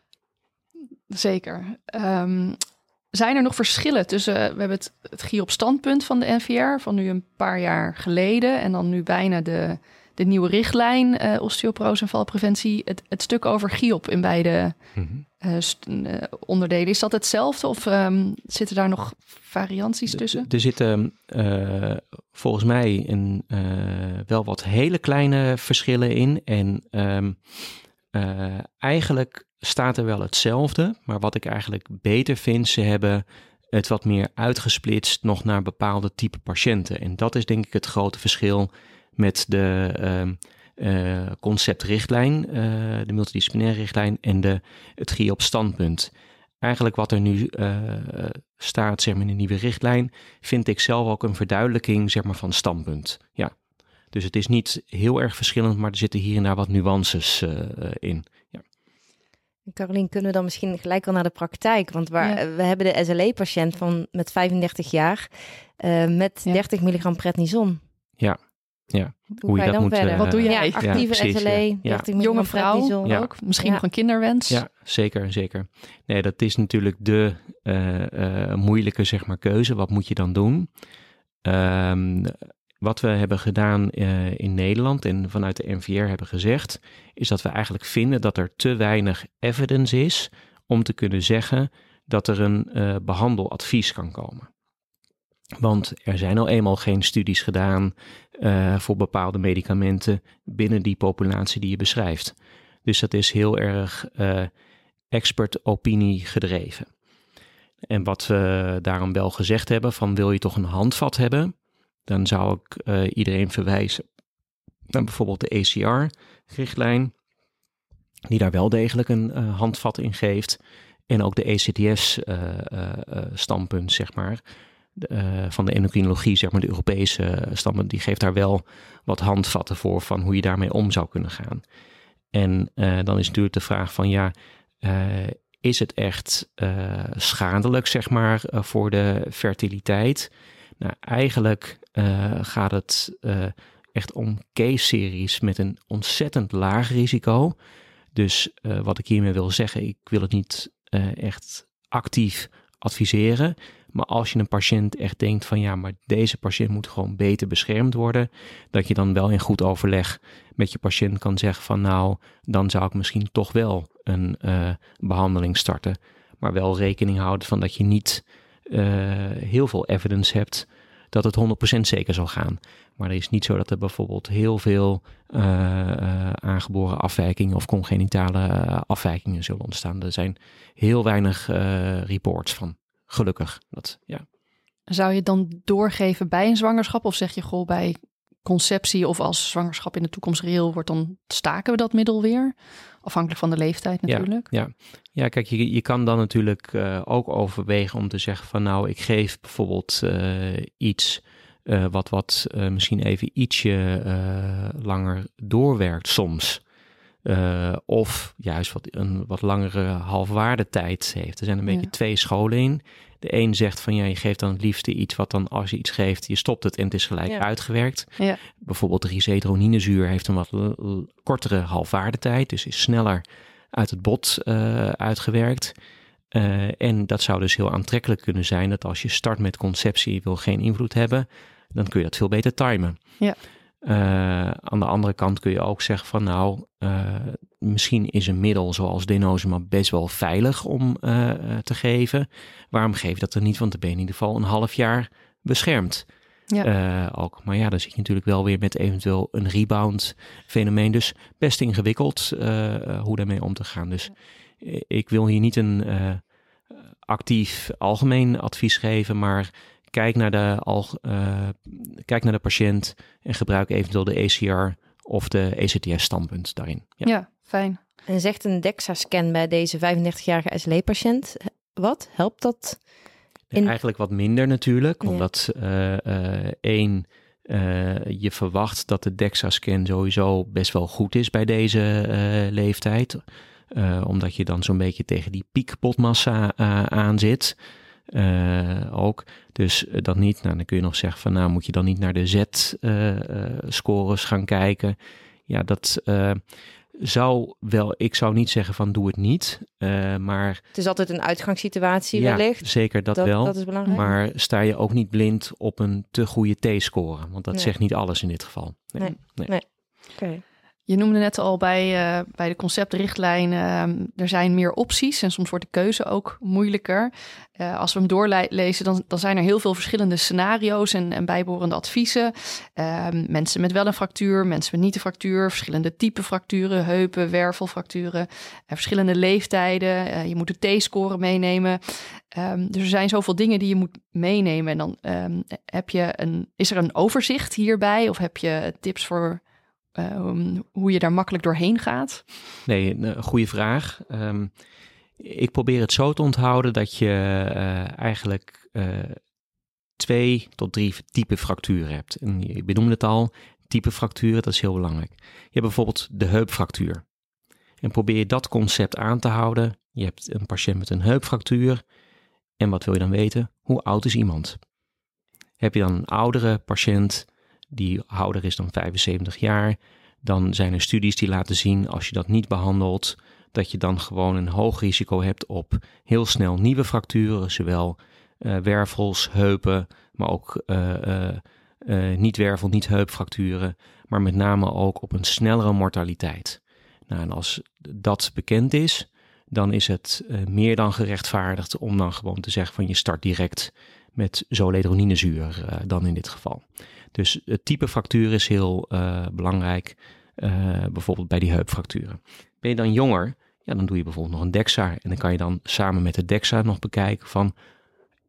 Zeker. Zijn er nog verschillen tussen, we hebben het GIOP-standpunt van de NVR van nu een paar jaar geleden en dan nu bijna de nieuwe richtlijn osteoporose en valpreventie, het stuk over GIOP in beide onderdelen. Is dat hetzelfde of zitten daar nog varianties tussen? Er zitten volgens mij wel wat hele kleine verschillen in. En eigenlijk staat er wel hetzelfde, maar wat ik eigenlijk beter vind, ze hebben het wat meer uitgesplitst nog naar bepaalde type patiënten. En dat is denk ik het grote verschil met de conceptrichtlijn, de multidisciplinaire richtlijn en het GIOP-standpunt. Eigenlijk wat er nu staat in de nieuwe richtlijn, vind ik zelf ook een verduidelijking van standpunt. Ja. Dus het is niet heel erg verschillend, maar er zitten hier en daar wat nuances in. Ja. Caroline, kunnen we dan misschien gelijk al naar de praktijk? Want we hebben de SLE-patiënt met 35 jaar met 30 milligram prednison. Ja. Ja, hoe je dat dan moet verder? Wat doe je? Ja, actieve SLE, jonge vrouw, ook. Misschien nog een kinderwens. Ja, zeker. Nee, dat is natuurlijk de moeilijke keuze. Wat moet je dan doen? Wat we hebben gedaan in Nederland en vanuit de NVR hebben gezegd, is dat we eigenlijk vinden dat er te weinig evidence is om te kunnen zeggen dat er een behandeladvies kan komen. Want er zijn al eenmaal geen studies gedaan voor bepaalde medicamenten binnen die populatie die je beschrijft. Dus dat is heel erg expert opinie gedreven. En wat we daarom wel gezegd hebben van wil je toch een handvat hebben, dan zou ik iedereen verwijzen naar bijvoorbeeld de ECR-richtlijn, die daar wel degelijk een handvat in geeft. En ook de ECTS-standpunt, zeg maar, van de endocrinologie, zeg maar, de Europese standpunt, die geeft daar wel wat handvatten voor van hoe je daarmee om zou kunnen gaan. En dan is natuurlijk de vraag van ja, is het echt schadelijk, zeg maar, voor de fertiliteit? Nou, eigenlijk gaat het echt om case-series met een ontzettend laag risico. Dus wat ik hiermee wil zeggen, ik wil het niet echt actief adviseren. Maar als je een patiënt echt denkt van ja, maar deze patiënt moet gewoon beter beschermd worden. Dat je dan wel in goed overleg met je patiënt kan zeggen van nou, dan zou ik misschien toch wel een behandeling starten. Maar wel rekening houden van dat je niet heel veel evidence hebt dat het 100% zeker zal gaan. Maar het is niet zo dat er bijvoorbeeld heel veel aangeboren afwijkingen of congenitale afwijkingen zullen ontstaan. Er zijn heel weinig reports van. Gelukkig. Dat, ja. Zou je het dan doorgeven bij een zwangerschap? Of zeg je goh, bij conceptie of als zwangerschap in de toekomst reëel wordt, dan staken we dat middel weer? Afhankelijk van de leeftijd natuurlijk. Ja, kijk, je kan dan natuurlijk ook overwegen om te zeggen van nou, ik geef bijvoorbeeld iets wat misschien even ietsje langer doorwerkt soms. Of juist een wat langere halfwaardetijd heeft. Er zijn een beetje twee scholen in. De een zegt van ja, je geeft dan het liefste iets wat dan als je iets geeft, je stopt het en het is gelijk uitgewerkt. Ja. Bijvoorbeeld risedroninezuur heeft een wat kortere halfwaardetijd, dus is sneller uit het bot uitgewerkt. En dat zou dus heel aantrekkelijk kunnen zijn dat als je start met conceptie, je wil geen invloed hebben, dan kun je dat veel beter timen. Ja. Aan de andere kant kun je ook zeggen van nou, misschien is een middel zoals denosumab best wel veilig om te geven. Waarom geef je dat er niet? Want dan ben je in ieder geval een half jaar beschermd. Ja. Ook. Maar ja, dan zit je natuurlijk wel weer met eventueel een rebound fenomeen. Dus best ingewikkeld hoe daarmee om te gaan. Dus ik wil hier niet een actief algemeen advies geven, maar kijk naar de patiënt en gebruik eventueel de ECR of de ECTS-standpunt daarin. Ja, fijn. En zegt een DEXA-scan bij deze 35-jarige SLE-patiënt wat? Helpt dat? Nee, eigenlijk wat minder natuurlijk, omdat je verwacht dat de DEXA-scan sowieso best wel goed is bij deze leeftijd. Omdat je dan zo'n beetje tegen die piekpotmassa aan zit. Ook. Dus dat niet. Nou, dan kun je nog zeggen van nou moet je dan niet naar de Z-scores gaan kijken. Ja, dat zou wel, ik zou niet zeggen van doe het niet. Maar het is altijd een uitgangssituatie wellicht. Ja, zeker dat wel. Dat is belangrijk. Maar sta je ook niet blind op een te goede T-score. Want dat zegt niet alles in dit geval. Nee. Okay. Je noemde net al bij de conceptrichtlijn, er zijn meer opties en soms wordt de keuze ook moeilijker. Als we hem doorlezen, dan zijn er heel veel verschillende scenario's en bijbehorende adviezen. Mensen met wel een fractuur, mensen met niet een fractuur, verschillende type fracturen, heupen, wervelfracturen, verschillende leeftijden. Je moet de T-score meenemen. Dus er zijn zoveel dingen die je moet meenemen. En dan is er een overzicht hierbij of heb je tips voor hoe je daar makkelijk doorheen gaat? Nee, een goede vraag. Ik probeer het zo te onthouden dat je eigenlijk 2 tot 3 type fracturen hebt. En je benoemde het al, type fracturen, dat is heel belangrijk. Je hebt bijvoorbeeld de heupfractuur. En probeer je dat concept aan te houden. Je hebt een patiënt met een heupfractuur. En wat wil je dan weten? Hoe oud is iemand? Heb je dan een oudere patiënt die ouder is dan 75 jaar, dan zijn er studies die laten zien, als je dat niet behandelt, dat je dan gewoon een hoog risico hebt op heel snel nieuwe fracturen, zowel wervels, heupen, maar ook niet wervel, niet heupfracturen, maar met name ook op een snellere mortaliteit. Nou, en als dat bekend is, dan is het meer dan gerechtvaardigd om dan gewoon te zeggen van je start direct met zoledroninezuur dan in dit geval. Dus het type fractuur is heel belangrijk, bijvoorbeeld bij die heupfracturen. Ben je dan jonger, ja, dan doe je bijvoorbeeld nog een DEXA en dan kan je dan samen met de DEXA nog bekijken van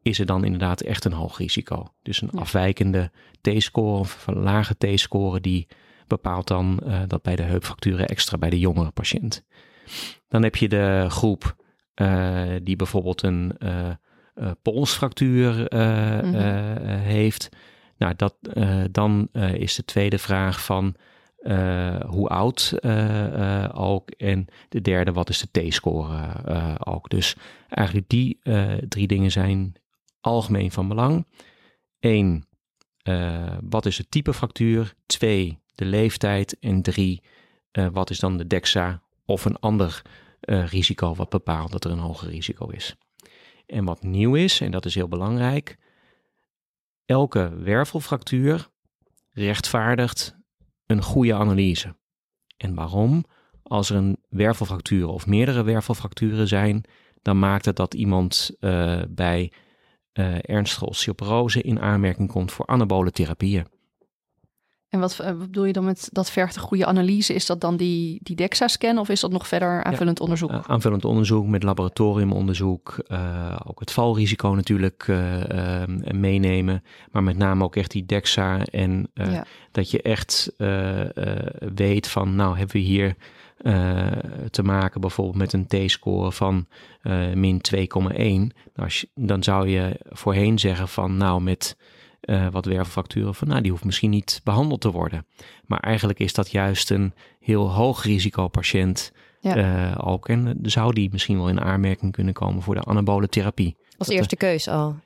is er dan inderdaad echt een hoog risico. Dus een afwijkende T-score of een lage T-score die bepaalt dan dat bij de heupfracturen extra bij de jongere patiënt. Dan heb je de groep die bijvoorbeeld een polsfractuur heeft. Nou, dan is de tweede vraag van hoe oud ook. En de derde, wat is de T-score ook. Dus eigenlijk die drie dingen zijn algemeen van belang. 1, wat is het type fractuur? 2, de leeftijd. En 3, wat is dan de DEXA of een ander risico wat bepaalt dat er een hoger risico is. En wat nieuw is, en dat is heel belangrijk, elke wervelfractuur rechtvaardigt een goede analyse. En waarom? Als er een wervelfractuur of meerdere wervelfracturen zijn, dan maakt het dat iemand bij ernstige osteoporose in aanmerking komt voor anabole therapieën. En wat bedoel je dan met dat vergt een goede analyse? Is dat dan die DEXA-scan of is dat nog verder aanvullend onderzoek? Aanvullend onderzoek met laboratoriumonderzoek. Ook het valrisico natuurlijk meenemen. Maar met name ook echt die DEXA. En dat je echt weet van nou hebben we hier te maken bijvoorbeeld met een T-score van min 2,1. Nou, dan zou je voorheen zeggen van nou met wat wervelfracturen van, nou die hoeft misschien niet behandeld te worden. Maar eigenlijk is dat juist een heel hoog risicopatiënt ook. En zou die misschien wel in aanmerking kunnen komen voor de anabole therapie. Als eerste keus al.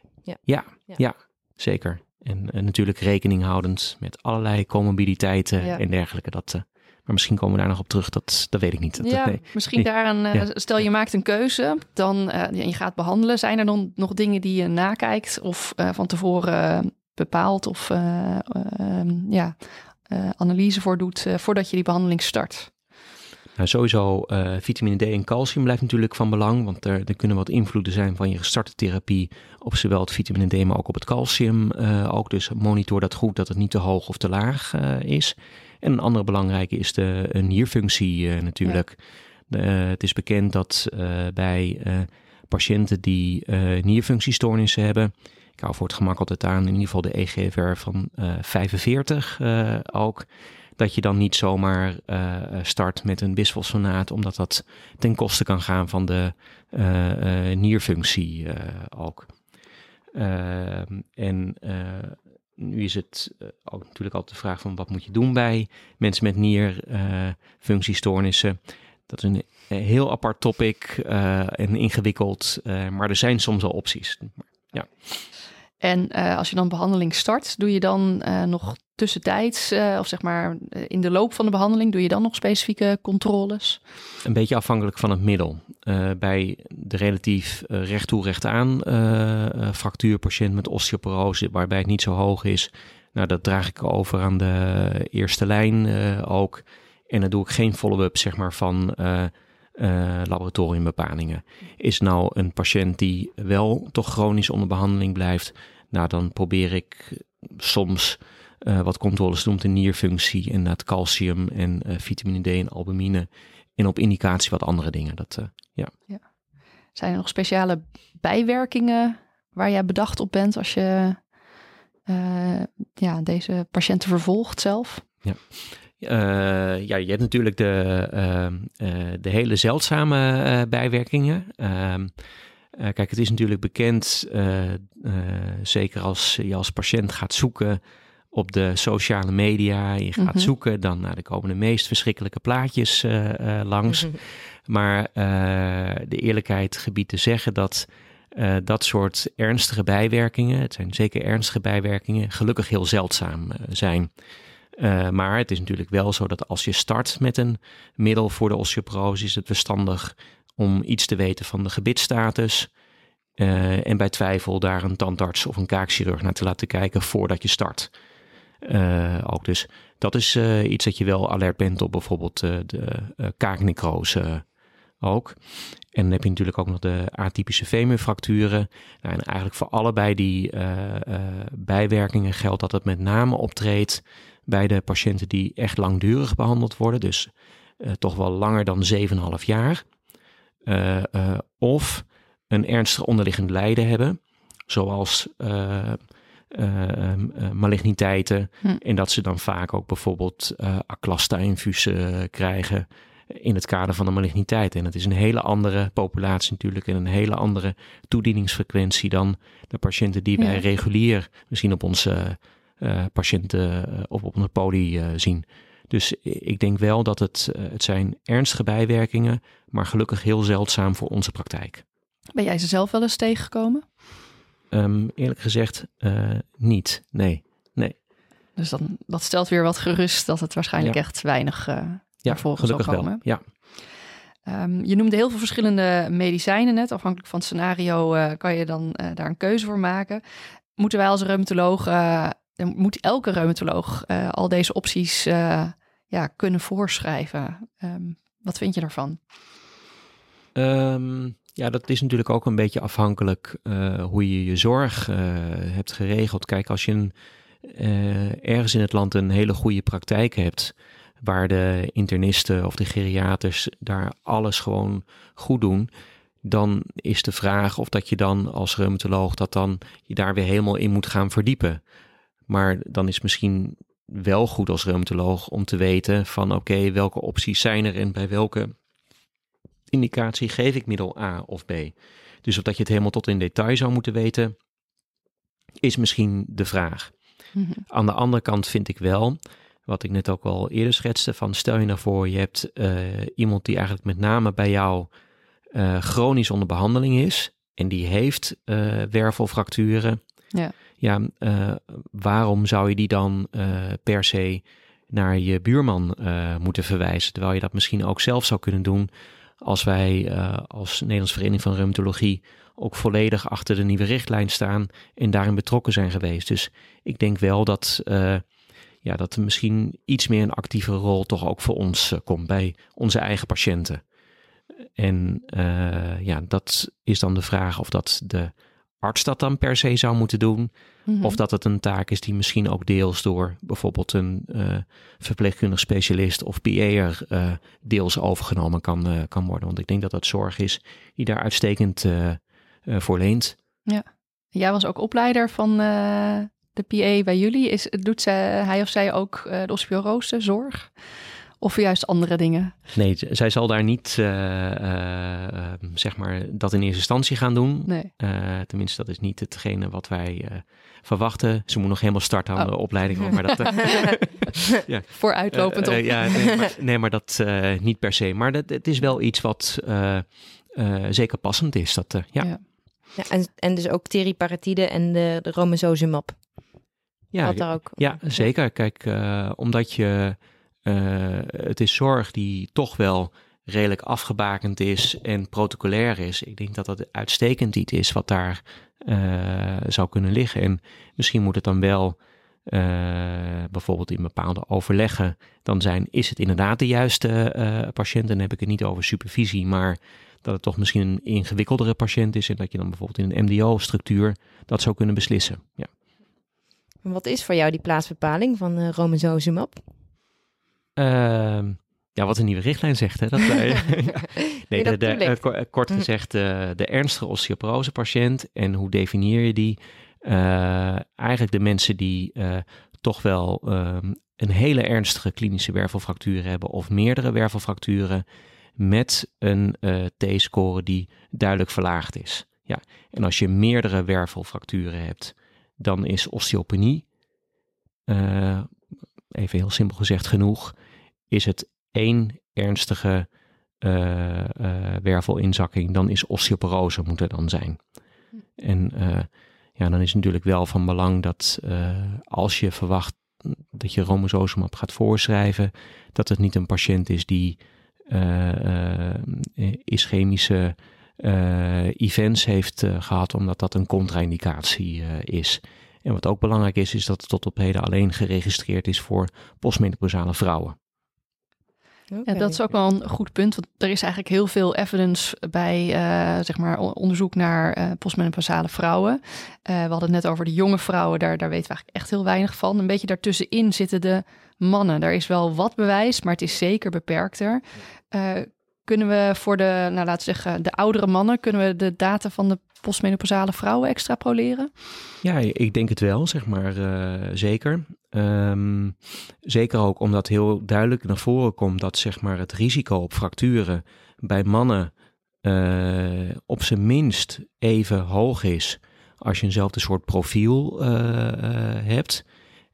Ja, zeker. En natuurlijk rekening houdend met allerlei comorbiditeiten en dergelijke. Maar misschien komen we daar nog op terug, dat weet ik niet. Misschien daaraan, stel je maakt een keuze, dan je gaat behandelen. Zijn er dan nog dingen die je nakijkt of van tevoren bepaalt of analyse voor doet voordat je die behandeling start? Nou, sowieso vitamine D en calcium blijft natuurlijk van belang, want er kunnen wat invloeden zijn van je gestarte therapie op zowel het vitamine D, maar ook op het calcium. Ook dus monitor dat goed, dat het niet te hoog of te laag is. En een andere belangrijke is de nierfunctie natuurlijk. Ja. Het is bekend dat bij patiënten die nierfunctiestoornissen hebben, ik hou voor het gemak altijd aan, in ieder geval de EGFR van 45 ook, dat je dan niet zomaar start met een bisfosfonaat, omdat dat ten koste kan gaan van de nierfunctie ook. Nu is het ook natuurlijk altijd de vraag van wat moet je doen bij mensen met nierfunctiestoornissen. Dat is een heel apart topic en ingewikkeld, maar er zijn soms al opties. Ja. En als je dan behandeling start, doe je dan nog tussentijds, of zeg maar in de loop van de behandeling, doe je dan nog specifieke controles? Een beetje afhankelijk van het middel. Bij de relatief recht toe recht aan fractuurpatiënt met osteoporose, waarbij het niet zo hoog is, nou dat draag ik over aan de eerste lijn ook. En dan doe ik geen follow-up zeg maar van laboratoriumbepalingen. Is nou een patiënt die wel toch chronisch onder behandeling blijft, nou dan probeer ik soms wat controles doen op de nierfunctie en dat calcium en vitamine D en albumine en op indicatie wat andere dingen. Zijn er nog speciale bijwerkingen waar jij bedacht op bent als je deze patiënten vervolgt zelf? Ja. Je hebt natuurlijk de hele zeldzame bijwerkingen. Kijk, het is natuurlijk bekend, zeker als je als patiënt gaat zoeken op de sociale media, je gaat zoeken, dan er komen de meest verschrikkelijke plaatjes langs. Mm-hmm. Maar de eerlijkheid gebiedt te zeggen dat dat soort ernstige bijwerkingen, het zijn zeker ernstige bijwerkingen, gelukkig heel zeldzaam zijn. Maar het is natuurlijk wel zo dat als je start met een middel voor de osteoporose, is het verstandig om iets te weten van de gebitsstatus. En bij twijfel daar een tandarts of een kaakchirurg naar te laten kijken voordat je start. ook. Dus dat is iets dat je wel alert bent op, bijvoorbeeld de kaaknecrose ook. En dan heb je natuurlijk ook nog de atypische femurfracturen. Nou, en eigenlijk voor allebei die bijwerkingen geldt dat het met name optreedt bij de patiënten die echt langdurig behandeld worden. Dus toch wel langer dan 7,5 jaar. Of een ernstig onderliggend lijden hebben. Zoals maligniteiten. En dat ze dan vaak ook bijvoorbeeld aclasta-infusen krijgen in het kader van de maligniteit. En dat is een hele andere populatie natuurlijk en een hele andere toedieningsfrequentie dan de patiënten die wij regulier misschien op onze patiënten op onze poli zien. Dus ik denk wel dat het zijn ernstige bijwerkingen, maar gelukkig heel zeldzaam voor onze praktijk. Ben jij ze zelf wel eens tegengekomen? Eerlijk gezegd niet, nee. Dus dan, dat stelt weer wat gerust dat het waarschijnlijk echt weinig naar voren zal komen. Ja, gelukkig wel, ja. Je noemde heel veel verschillende medicijnen net. Afhankelijk van het scenario kan je dan daar een keuze voor maken. Moeten wij als reumatoloog... moet elke reumatoloog al deze opties kunnen voorschrijven? Wat vind je daarvan? Ja, dat is natuurlijk ook een beetje afhankelijk hoe je je zorg hebt geregeld. Kijk, als je ergens in het land een hele goede praktijk hebt, waar de internisten of de geriaters daar alles gewoon goed doen, dan is de vraag of dat je dan als reumatoloog dat dan je daar weer helemaal in moet gaan verdiepen. Maar dan is misschien wel goed als reumatoloog om te weten van oké, welke opties zijn er en bij welke indicatie geef ik middel A of B. Dus of dat je het helemaal tot in detail zou moeten weten, is misschien de vraag. Mm-hmm. Aan de andere kant vind ik wel, wat ik net ook al eerder schetste, van stel je nou voor je hebt iemand die eigenlijk met name bij jou chronisch onder behandeling is en die heeft wervelfracturen. Ja, waarom zou je die dan per se naar je buurman moeten verwijzen? Terwijl je dat misschien ook zelf zou kunnen doen als wij als Nederlandse Vereniging van Reumatologie ook volledig achter de nieuwe richtlijn staan en daarin betrokken zijn geweest. Dus ik denk wel dat, dat er misschien iets meer een actieve rol toch ook voor ons komt bij onze eigen patiënten. En dat is dan de vraag of dat de arts dat dan per se zou moeten doen. Mm-hmm. Of dat het een taak is die misschien ook deels door bijvoorbeeld een verpleegkundig specialist of PA'er deels overgenomen kan worden. Want ik denk dat dat zorg is die daar uitstekend voor leent. Ja. Jij was ook opleider van de PA bij jullie. Doet hij of zij ook de osteoporose zorg? Of juist andere dingen? Nee, zij zal daar niet, dat in eerste instantie gaan doen. Nee. Tenminste, dat is niet hetgene wat wij verwachten. Ze moet nog helemaal starten aan de opleiding. Hoor, maar dat, vooruitlopend op. Maar dat niet per se. Maar het is wel iets wat zeker passend is. Dat, ja. Ja, en dus ook teriparatide en de romosozumab. Ja, dat daar ook. Ja, zeker. Kijk, omdat je... het is zorg die toch wel redelijk afgebakend is en protocolair is. Ik denk dat dat uitstekend iets is wat daar zou kunnen liggen. En misschien moet het dan wel bijvoorbeeld in bepaalde overleggen dan zijn, is het inderdaad de juiste patiënt? Dan heb ik het niet over supervisie, maar dat het toch misschien een ingewikkeldere patiënt is en dat je dan bijvoorbeeld in een MDO-structuur dat zou kunnen beslissen. Ja. Wat is voor jou die plaatsbepaling van romosozumab? Wat een nieuwe richtlijn zegt. Hè? Dat, kort gezegd, de ernstige osteoporose patiënt. En hoe definieer je die? Eigenlijk de mensen die toch wel een hele ernstige klinische wervelfractuur hebben of meerdere wervelfracturen met een T-score die duidelijk verlaagd is. Ja. En als je meerdere wervelfracturen hebt, dan is osteopenie... even heel simpel gezegd genoeg, is het één ernstige wervelinzakking, dan is osteoporose moet er dan zijn. En dan is het natuurlijk wel van belang dat als je verwacht dat je romosozumab gaat voorschrijven, dat het niet een patiënt is die ischemische events heeft gehad, omdat dat een contra-indicatie is. En wat ook belangrijk is, is dat het tot op heden alleen geregistreerd is voor postmenopausale vrouwen. Okay. Ja, dat is ook wel een goed punt, want er is eigenlijk heel veel evidence bij zeg maar onderzoek naar postmenopausale vrouwen. We hadden het net over de jonge vrouwen, daar weten we eigenlijk echt heel weinig van. Een beetje daartussenin zitten de mannen. Daar is wel wat bewijs, maar het is zeker beperkter. Kunnen we voor de, nou laten we zeggen, de oudere mannen, kunnen we de data van de postmenopausale vrouwen extrapoleren? Ja, ik denk het wel, zeg maar, zeker. Zeker ook omdat heel duidelijk naar voren komt dat zeg maar, het risico op fracturen bij mannen op zijn minst even hoog is als je eenzelfde soort profiel hebt.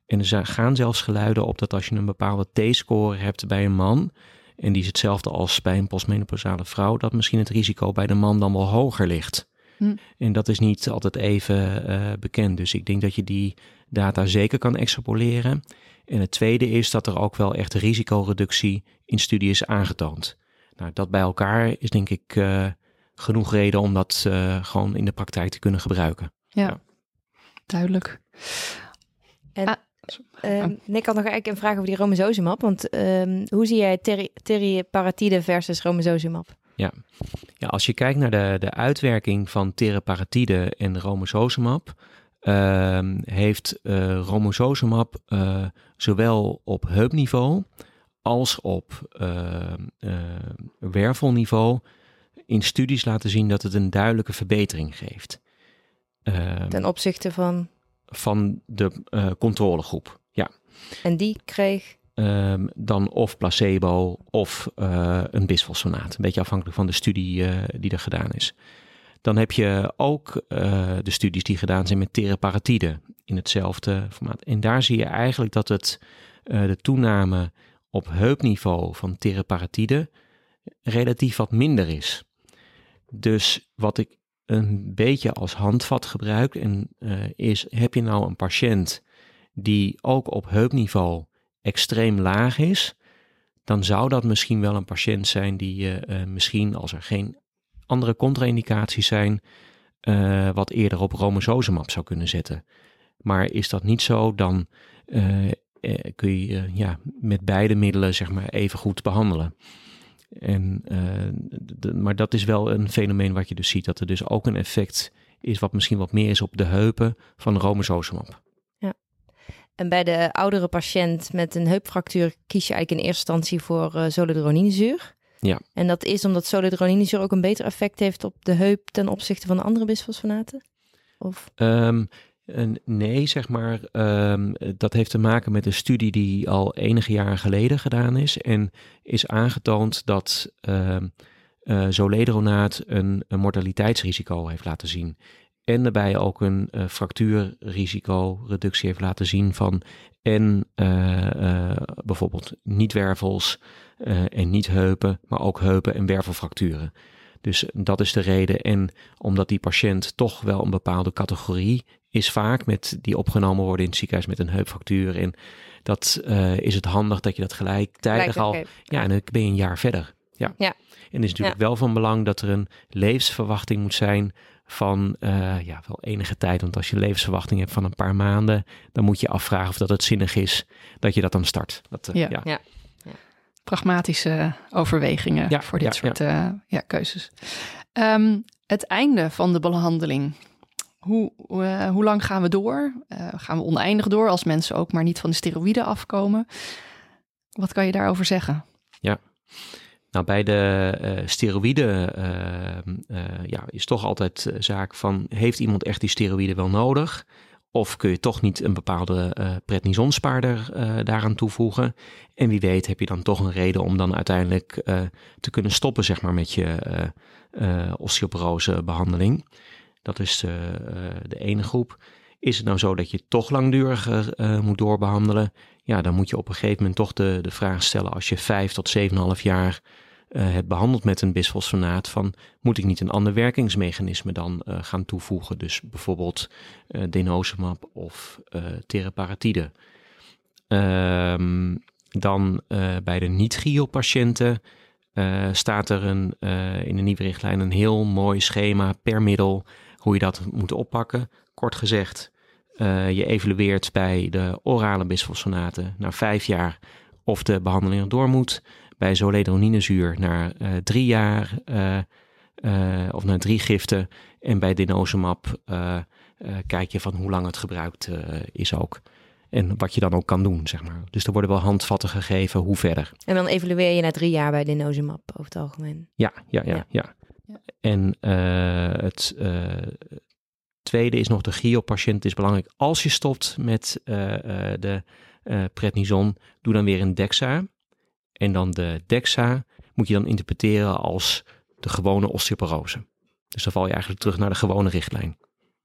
En er gaan zelfs geluiden op dat als je een bepaalde T-score hebt bij een man, en die is hetzelfde als bij een postmenopausale vrouw, dat misschien het risico bij de man dan wel hoger ligt. Hm. En dat is niet altijd even bekend. Dus ik denk dat je die data zeker kan extrapoleren. En het tweede is dat er ook wel echt risicoreductie in studie is aangetoond. Nou, dat bij elkaar is denk ik genoeg reden om dat gewoon in de praktijk te kunnen gebruiken. Ja. Duidelijk. En ik had nog eigenlijk een vraag over die romosozumab. Want hoe zie jij teriparatide versus romosozumab? Ja, als je kijkt naar de uitwerking van teriparatide en romosozumab, heeft romosozumab zowel op heupniveau als op wervelniveau in studies laten zien dat het een duidelijke verbetering geeft. Ten opzichte van? Van de controlegroep, ja. En die kreeg? Dan of placebo of een bisfosfonaat. Een beetje afhankelijk van de studie die er gedaan is. Dan heb je ook de studies die gedaan zijn met teriparatide in hetzelfde formaat. En daar zie je eigenlijk dat het de toename op heupniveau van teriparatide relatief wat minder is. Dus wat ik een beetje als handvat gebruik is, heb je nou een patiënt die ook op heupniveau extreem laag is, dan zou dat misschien wel een patiënt zijn die misschien, als er geen andere contra-indicaties zijn, wat eerder op romosozumab zou kunnen zetten. Maar is dat niet zo, dan kun je met beide middelen zeg maar even goed behandelen. En, maar dat is wel een fenomeen wat je dus ziet, dat er dus ook een effect is wat misschien wat meer is op de heupen van romosozumab. En bij de oudere patiënt met een heupfractuur kies je eigenlijk in eerste instantie voor zoledroninezuur. Ja. En dat is omdat zoledroninezuur ook een beter effect heeft op de heup ten opzichte van de andere bisfosfonaten? Of? Nee, zeg maar. Dat heeft te maken met een studie die al enige jaren geleden gedaan is. En is aangetoond dat zoledronaat een mortaliteitsrisico heeft laten zien. En daarbij ook een fractuurrisicoreductie heeft laten zien van bijvoorbeeld niet wervels en niet heupen, maar ook heupen en wervelfracturen. Dus dat is de reden. En omdat die patiënt toch wel een bepaalde categorie is vaak, met die opgenomen worden in het ziekenhuis met een heupfractuur. En dat is het handig dat je dat gelijktijdig al... Ja, en dan ben je een jaar verder. Ja. En het is natuurlijk wel van belang dat er een levensverwachting moet zijn van wel enige tijd. Want als je levensverwachting hebt van een paar maanden, dan moet je afvragen of dat het zinnig is dat je dat dan start. Pragmatische overwegingen voor dit soort keuzes. Het einde van de behandeling. Hoe lang gaan we door? Gaan we oneindig door als mensen ook maar niet van de steroïden afkomen? Wat kan je daarover zeggen? Ja. Nou, bij de steroïden is toch altijd zaak van, heeft iemand echt die steroïden wel nodig? Of kun je toch niet een bepaalde prednisonspaarder daaraan toevoegen? En wie weet heb je dan toch een reden om dan uiteindelijk te kunnen stoppen zeg maar, met je osteoporose behandeling. Dat is de ene groep. Is het nou zo dat je toch langduriger moet doorbehandelen? Ja, dan moet je op een gegeven moment toch de vraag stellen, als je 5 tot 7,5 jaar hebt behandeld met een bisfosfonaat, van moet ik niet een ander werkingsmechanisme dan gaan toevoegen? Dus bijvoorbeeld denosumab of teriparatide. Dan bij de niet-GIOP-patiënten staat er in de nieuwe richtlijn een heel mooi schema per middel hoe je dat moet oppakken. Kort gezegd, Je evalueert bij de orale bisfosfonaten na 5 jaar of de behandeling er door moet. Bij zoledroninezuur na 3 jaar of na 3 giften. En bij denosumab kijk je van hoe lang het gebruikt is ook. En wat je dan ook kan doen, zeg maar. Dus er worden wel handvatten gegeven hoe verder. En dan evalueer je na 3 jaar bij denosumab over het algemeen? Ja. En het tweede is nog de GIOP-patiënt. Het is belangrijk als je stopt met de prednison, doe dan weer een DEXA. En dan de DEXA moet je dan interpreteren als de gewone osteoporose. Dus dan val je eigenlijk terug naar de gewone richtlijn.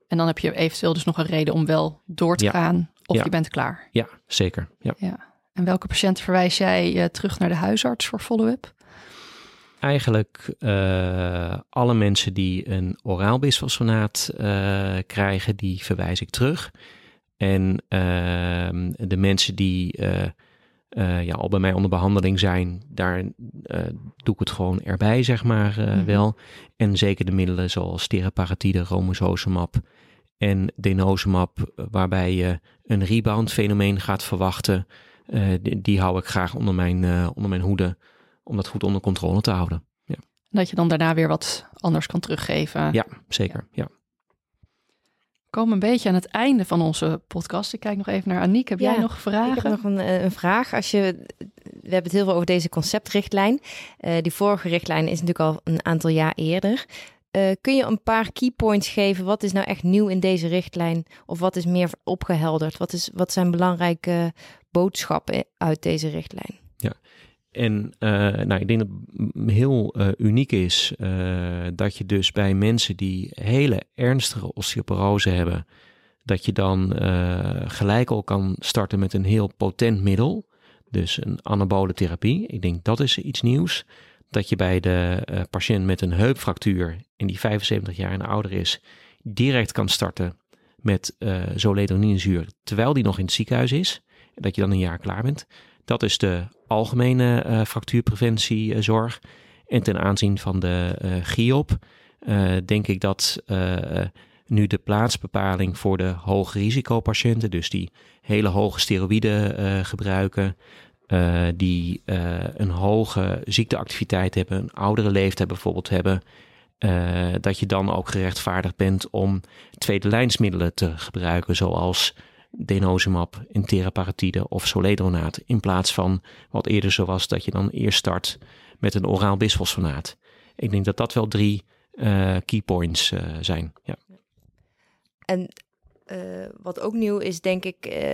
En dan heb je eventueel dus nog een reden om wel door te gaan of je bent klaar. Ja, zeker. Ja. Ja. En welke patiënten verwijs jij terug naar de huisarts voor follow-up? Eigenlijk alle mensen die een oraal bisfosfonaat krijgen, die verwijs ik terug. En de mensen die al bij mij onder behandeling zijn, daar doe ik het gewoon erbij, zeg maar, wel. En zeker de middelen zoals teriparatide, romosozumab en denosumab, waarbij je een rebound fenomeen gaat verwachten. Die hou ik graag onder mijn hoede, om dat goed onder controle te houden. Ja. Dat je dan daarna weer wat anders kan teruggeven. Ja, zeker. Ja. We komen een beetje aan het einde van onze podcast. Ik kijk nog even naar Arniek. Heb jij nog vragen? Ik heb nog een vraag. We hebben het heel veel over deze conceptrichtlijn. Die vorige richtlijn is natuurlijk al een aantal jaar eerder. Kun je een paar keypoints geven? Wat is nou echt nieuw in deze richtlijn? Of wat is meer opgehelderd? Wat zijn belangrijke boodschappen uit deze richtlijn? Ja. En ik denk dat het heel uniek is dat je dus bij mensen die hele ernstige osteoporose hebben, dat je dan gelijk al kan starten met een heel potent middel. Dus een anabole therapie. Ik denk dat is iets nieuws. Dat je bij de patiënt met een heupfractuur en die 75 jaar en ouder is, direct kan starten met zoledroninezuur terwijl die nog in het ziekenhuis is. Dat je dan een jaar klaar bent. Dat is de algemene fractuurpreventiezorg. En ten aanzien van de GIOP denk ik dat nu de plaatsbepaling voor de hoogrisicopatiënten, dus die hele hoge steroïden gebruiken, die een hoge ziekteactiviteit hebben, een oudere leeftijd bijvoorbeeld hebben, dat je dan ook gerechtvaardigd bent om tweede lijnsmiddelen te gebruiken, zoals denosumab, teriparatide of zoledronaat, in plaats van wat eerder zo was dat je dan eerst start met een oraal bisfosfonaat. Ik denk dat dat wel 3 keypoints zijn. Ja. En wat ook nieuw is, denk ik,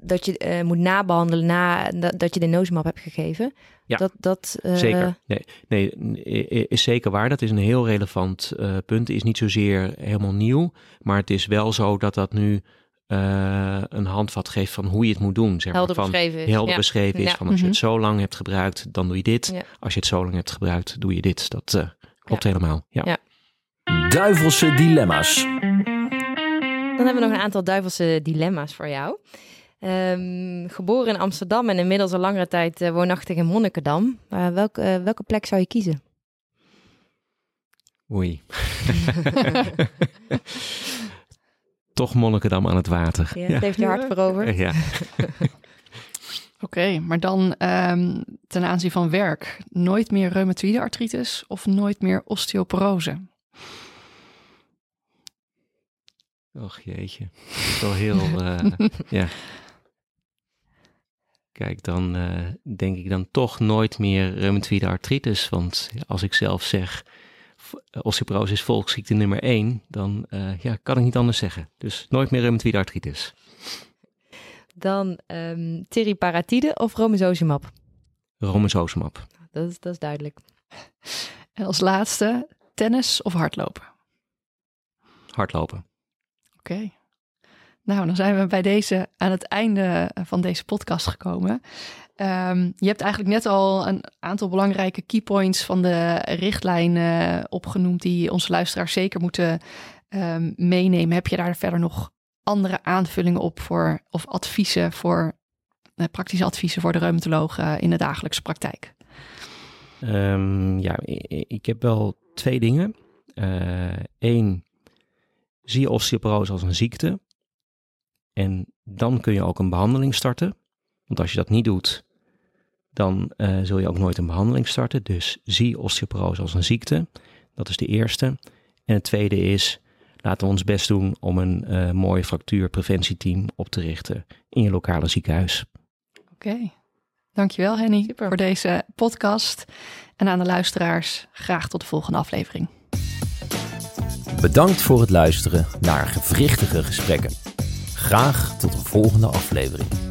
dat je moet nabehandelen nadat je denosumab hebt gegeven. Ja, dat zeker. Nee, is zeker waar. Dat is een heel relevant punt. Is niet zozeer helemaal nieuw, maar het is wel zo dat nu een handvat geeft van hoe je het moet doen. Zeg maar. Helder beschreven is. Van als je het zo lang hebt gebruikt, dan doe je dit. Ja. Als je het zo lang hebt gebruikt, doe je dit. Dat klopt helemaal. Ja. Ja. Duivelse dilemma's. Dan hebben we nog een aantal duivelse dilemma's voor jou. Geboren in Amsterdam en inmiddels al langere tijd woonachtig in Monnikendam. Welke plek zou je kiezen? Oei. Toch Monnikendam aan het water. Ja, dat heeft je hart veroverd. Ja. Oké, maar dan ten aanzien van werk. Nooit meer reumatoïde artritis of nooit meer osteoporose? Och jeetje. Dat is wel heel... ja. Kijk, dan denk ik dan toch nooit meer reumatoïde artritis. Want als ik zelf zeg, osteoporose is volksziekte nummer 1, dan kan ik niet anders zeggen. Dus nooit meer reumatoïde artritis. Dan teriparatide of romosozumab? Romosozumab. Dat is duidelijk. En als laatste, tennis of hardlopen? Hardlopen. Oké. Nou, dan zijn we bij deze aan het einde van deze podcast gekomen. Je hebt eigenlijk net al een aantal belangrijke keypoints van de richtlijn opgenoemd die onze luisteraars zeker moeten meenemen. Heb je daar verder nog andere aanvullingen op voor of adviezen voor praktische adviezen voor de reumatoloog in de dagelijkse praktijk? Ik heb wel 2 dingen. 1, zie osteoporose als een ziekte. En dan kun je ook een behandeling starten. Want als je dat niet doet, dan zul je ook nooit een behandeling starten. Dus zie osteoporose als een ziekte. Dat is de eerste. En het tweede is, laten we ons best doen om een mooi fractuurpreventieteam op te richten in je lokale ziekenhuis. Oké. Dankjewel Hennie voor deze podcast. En aan de luisteraars, graag tot de volgende aflevering. Bedankt voor het luisteren naar Gevrichtige Gesprekken. Graag tot de volgende aflevering.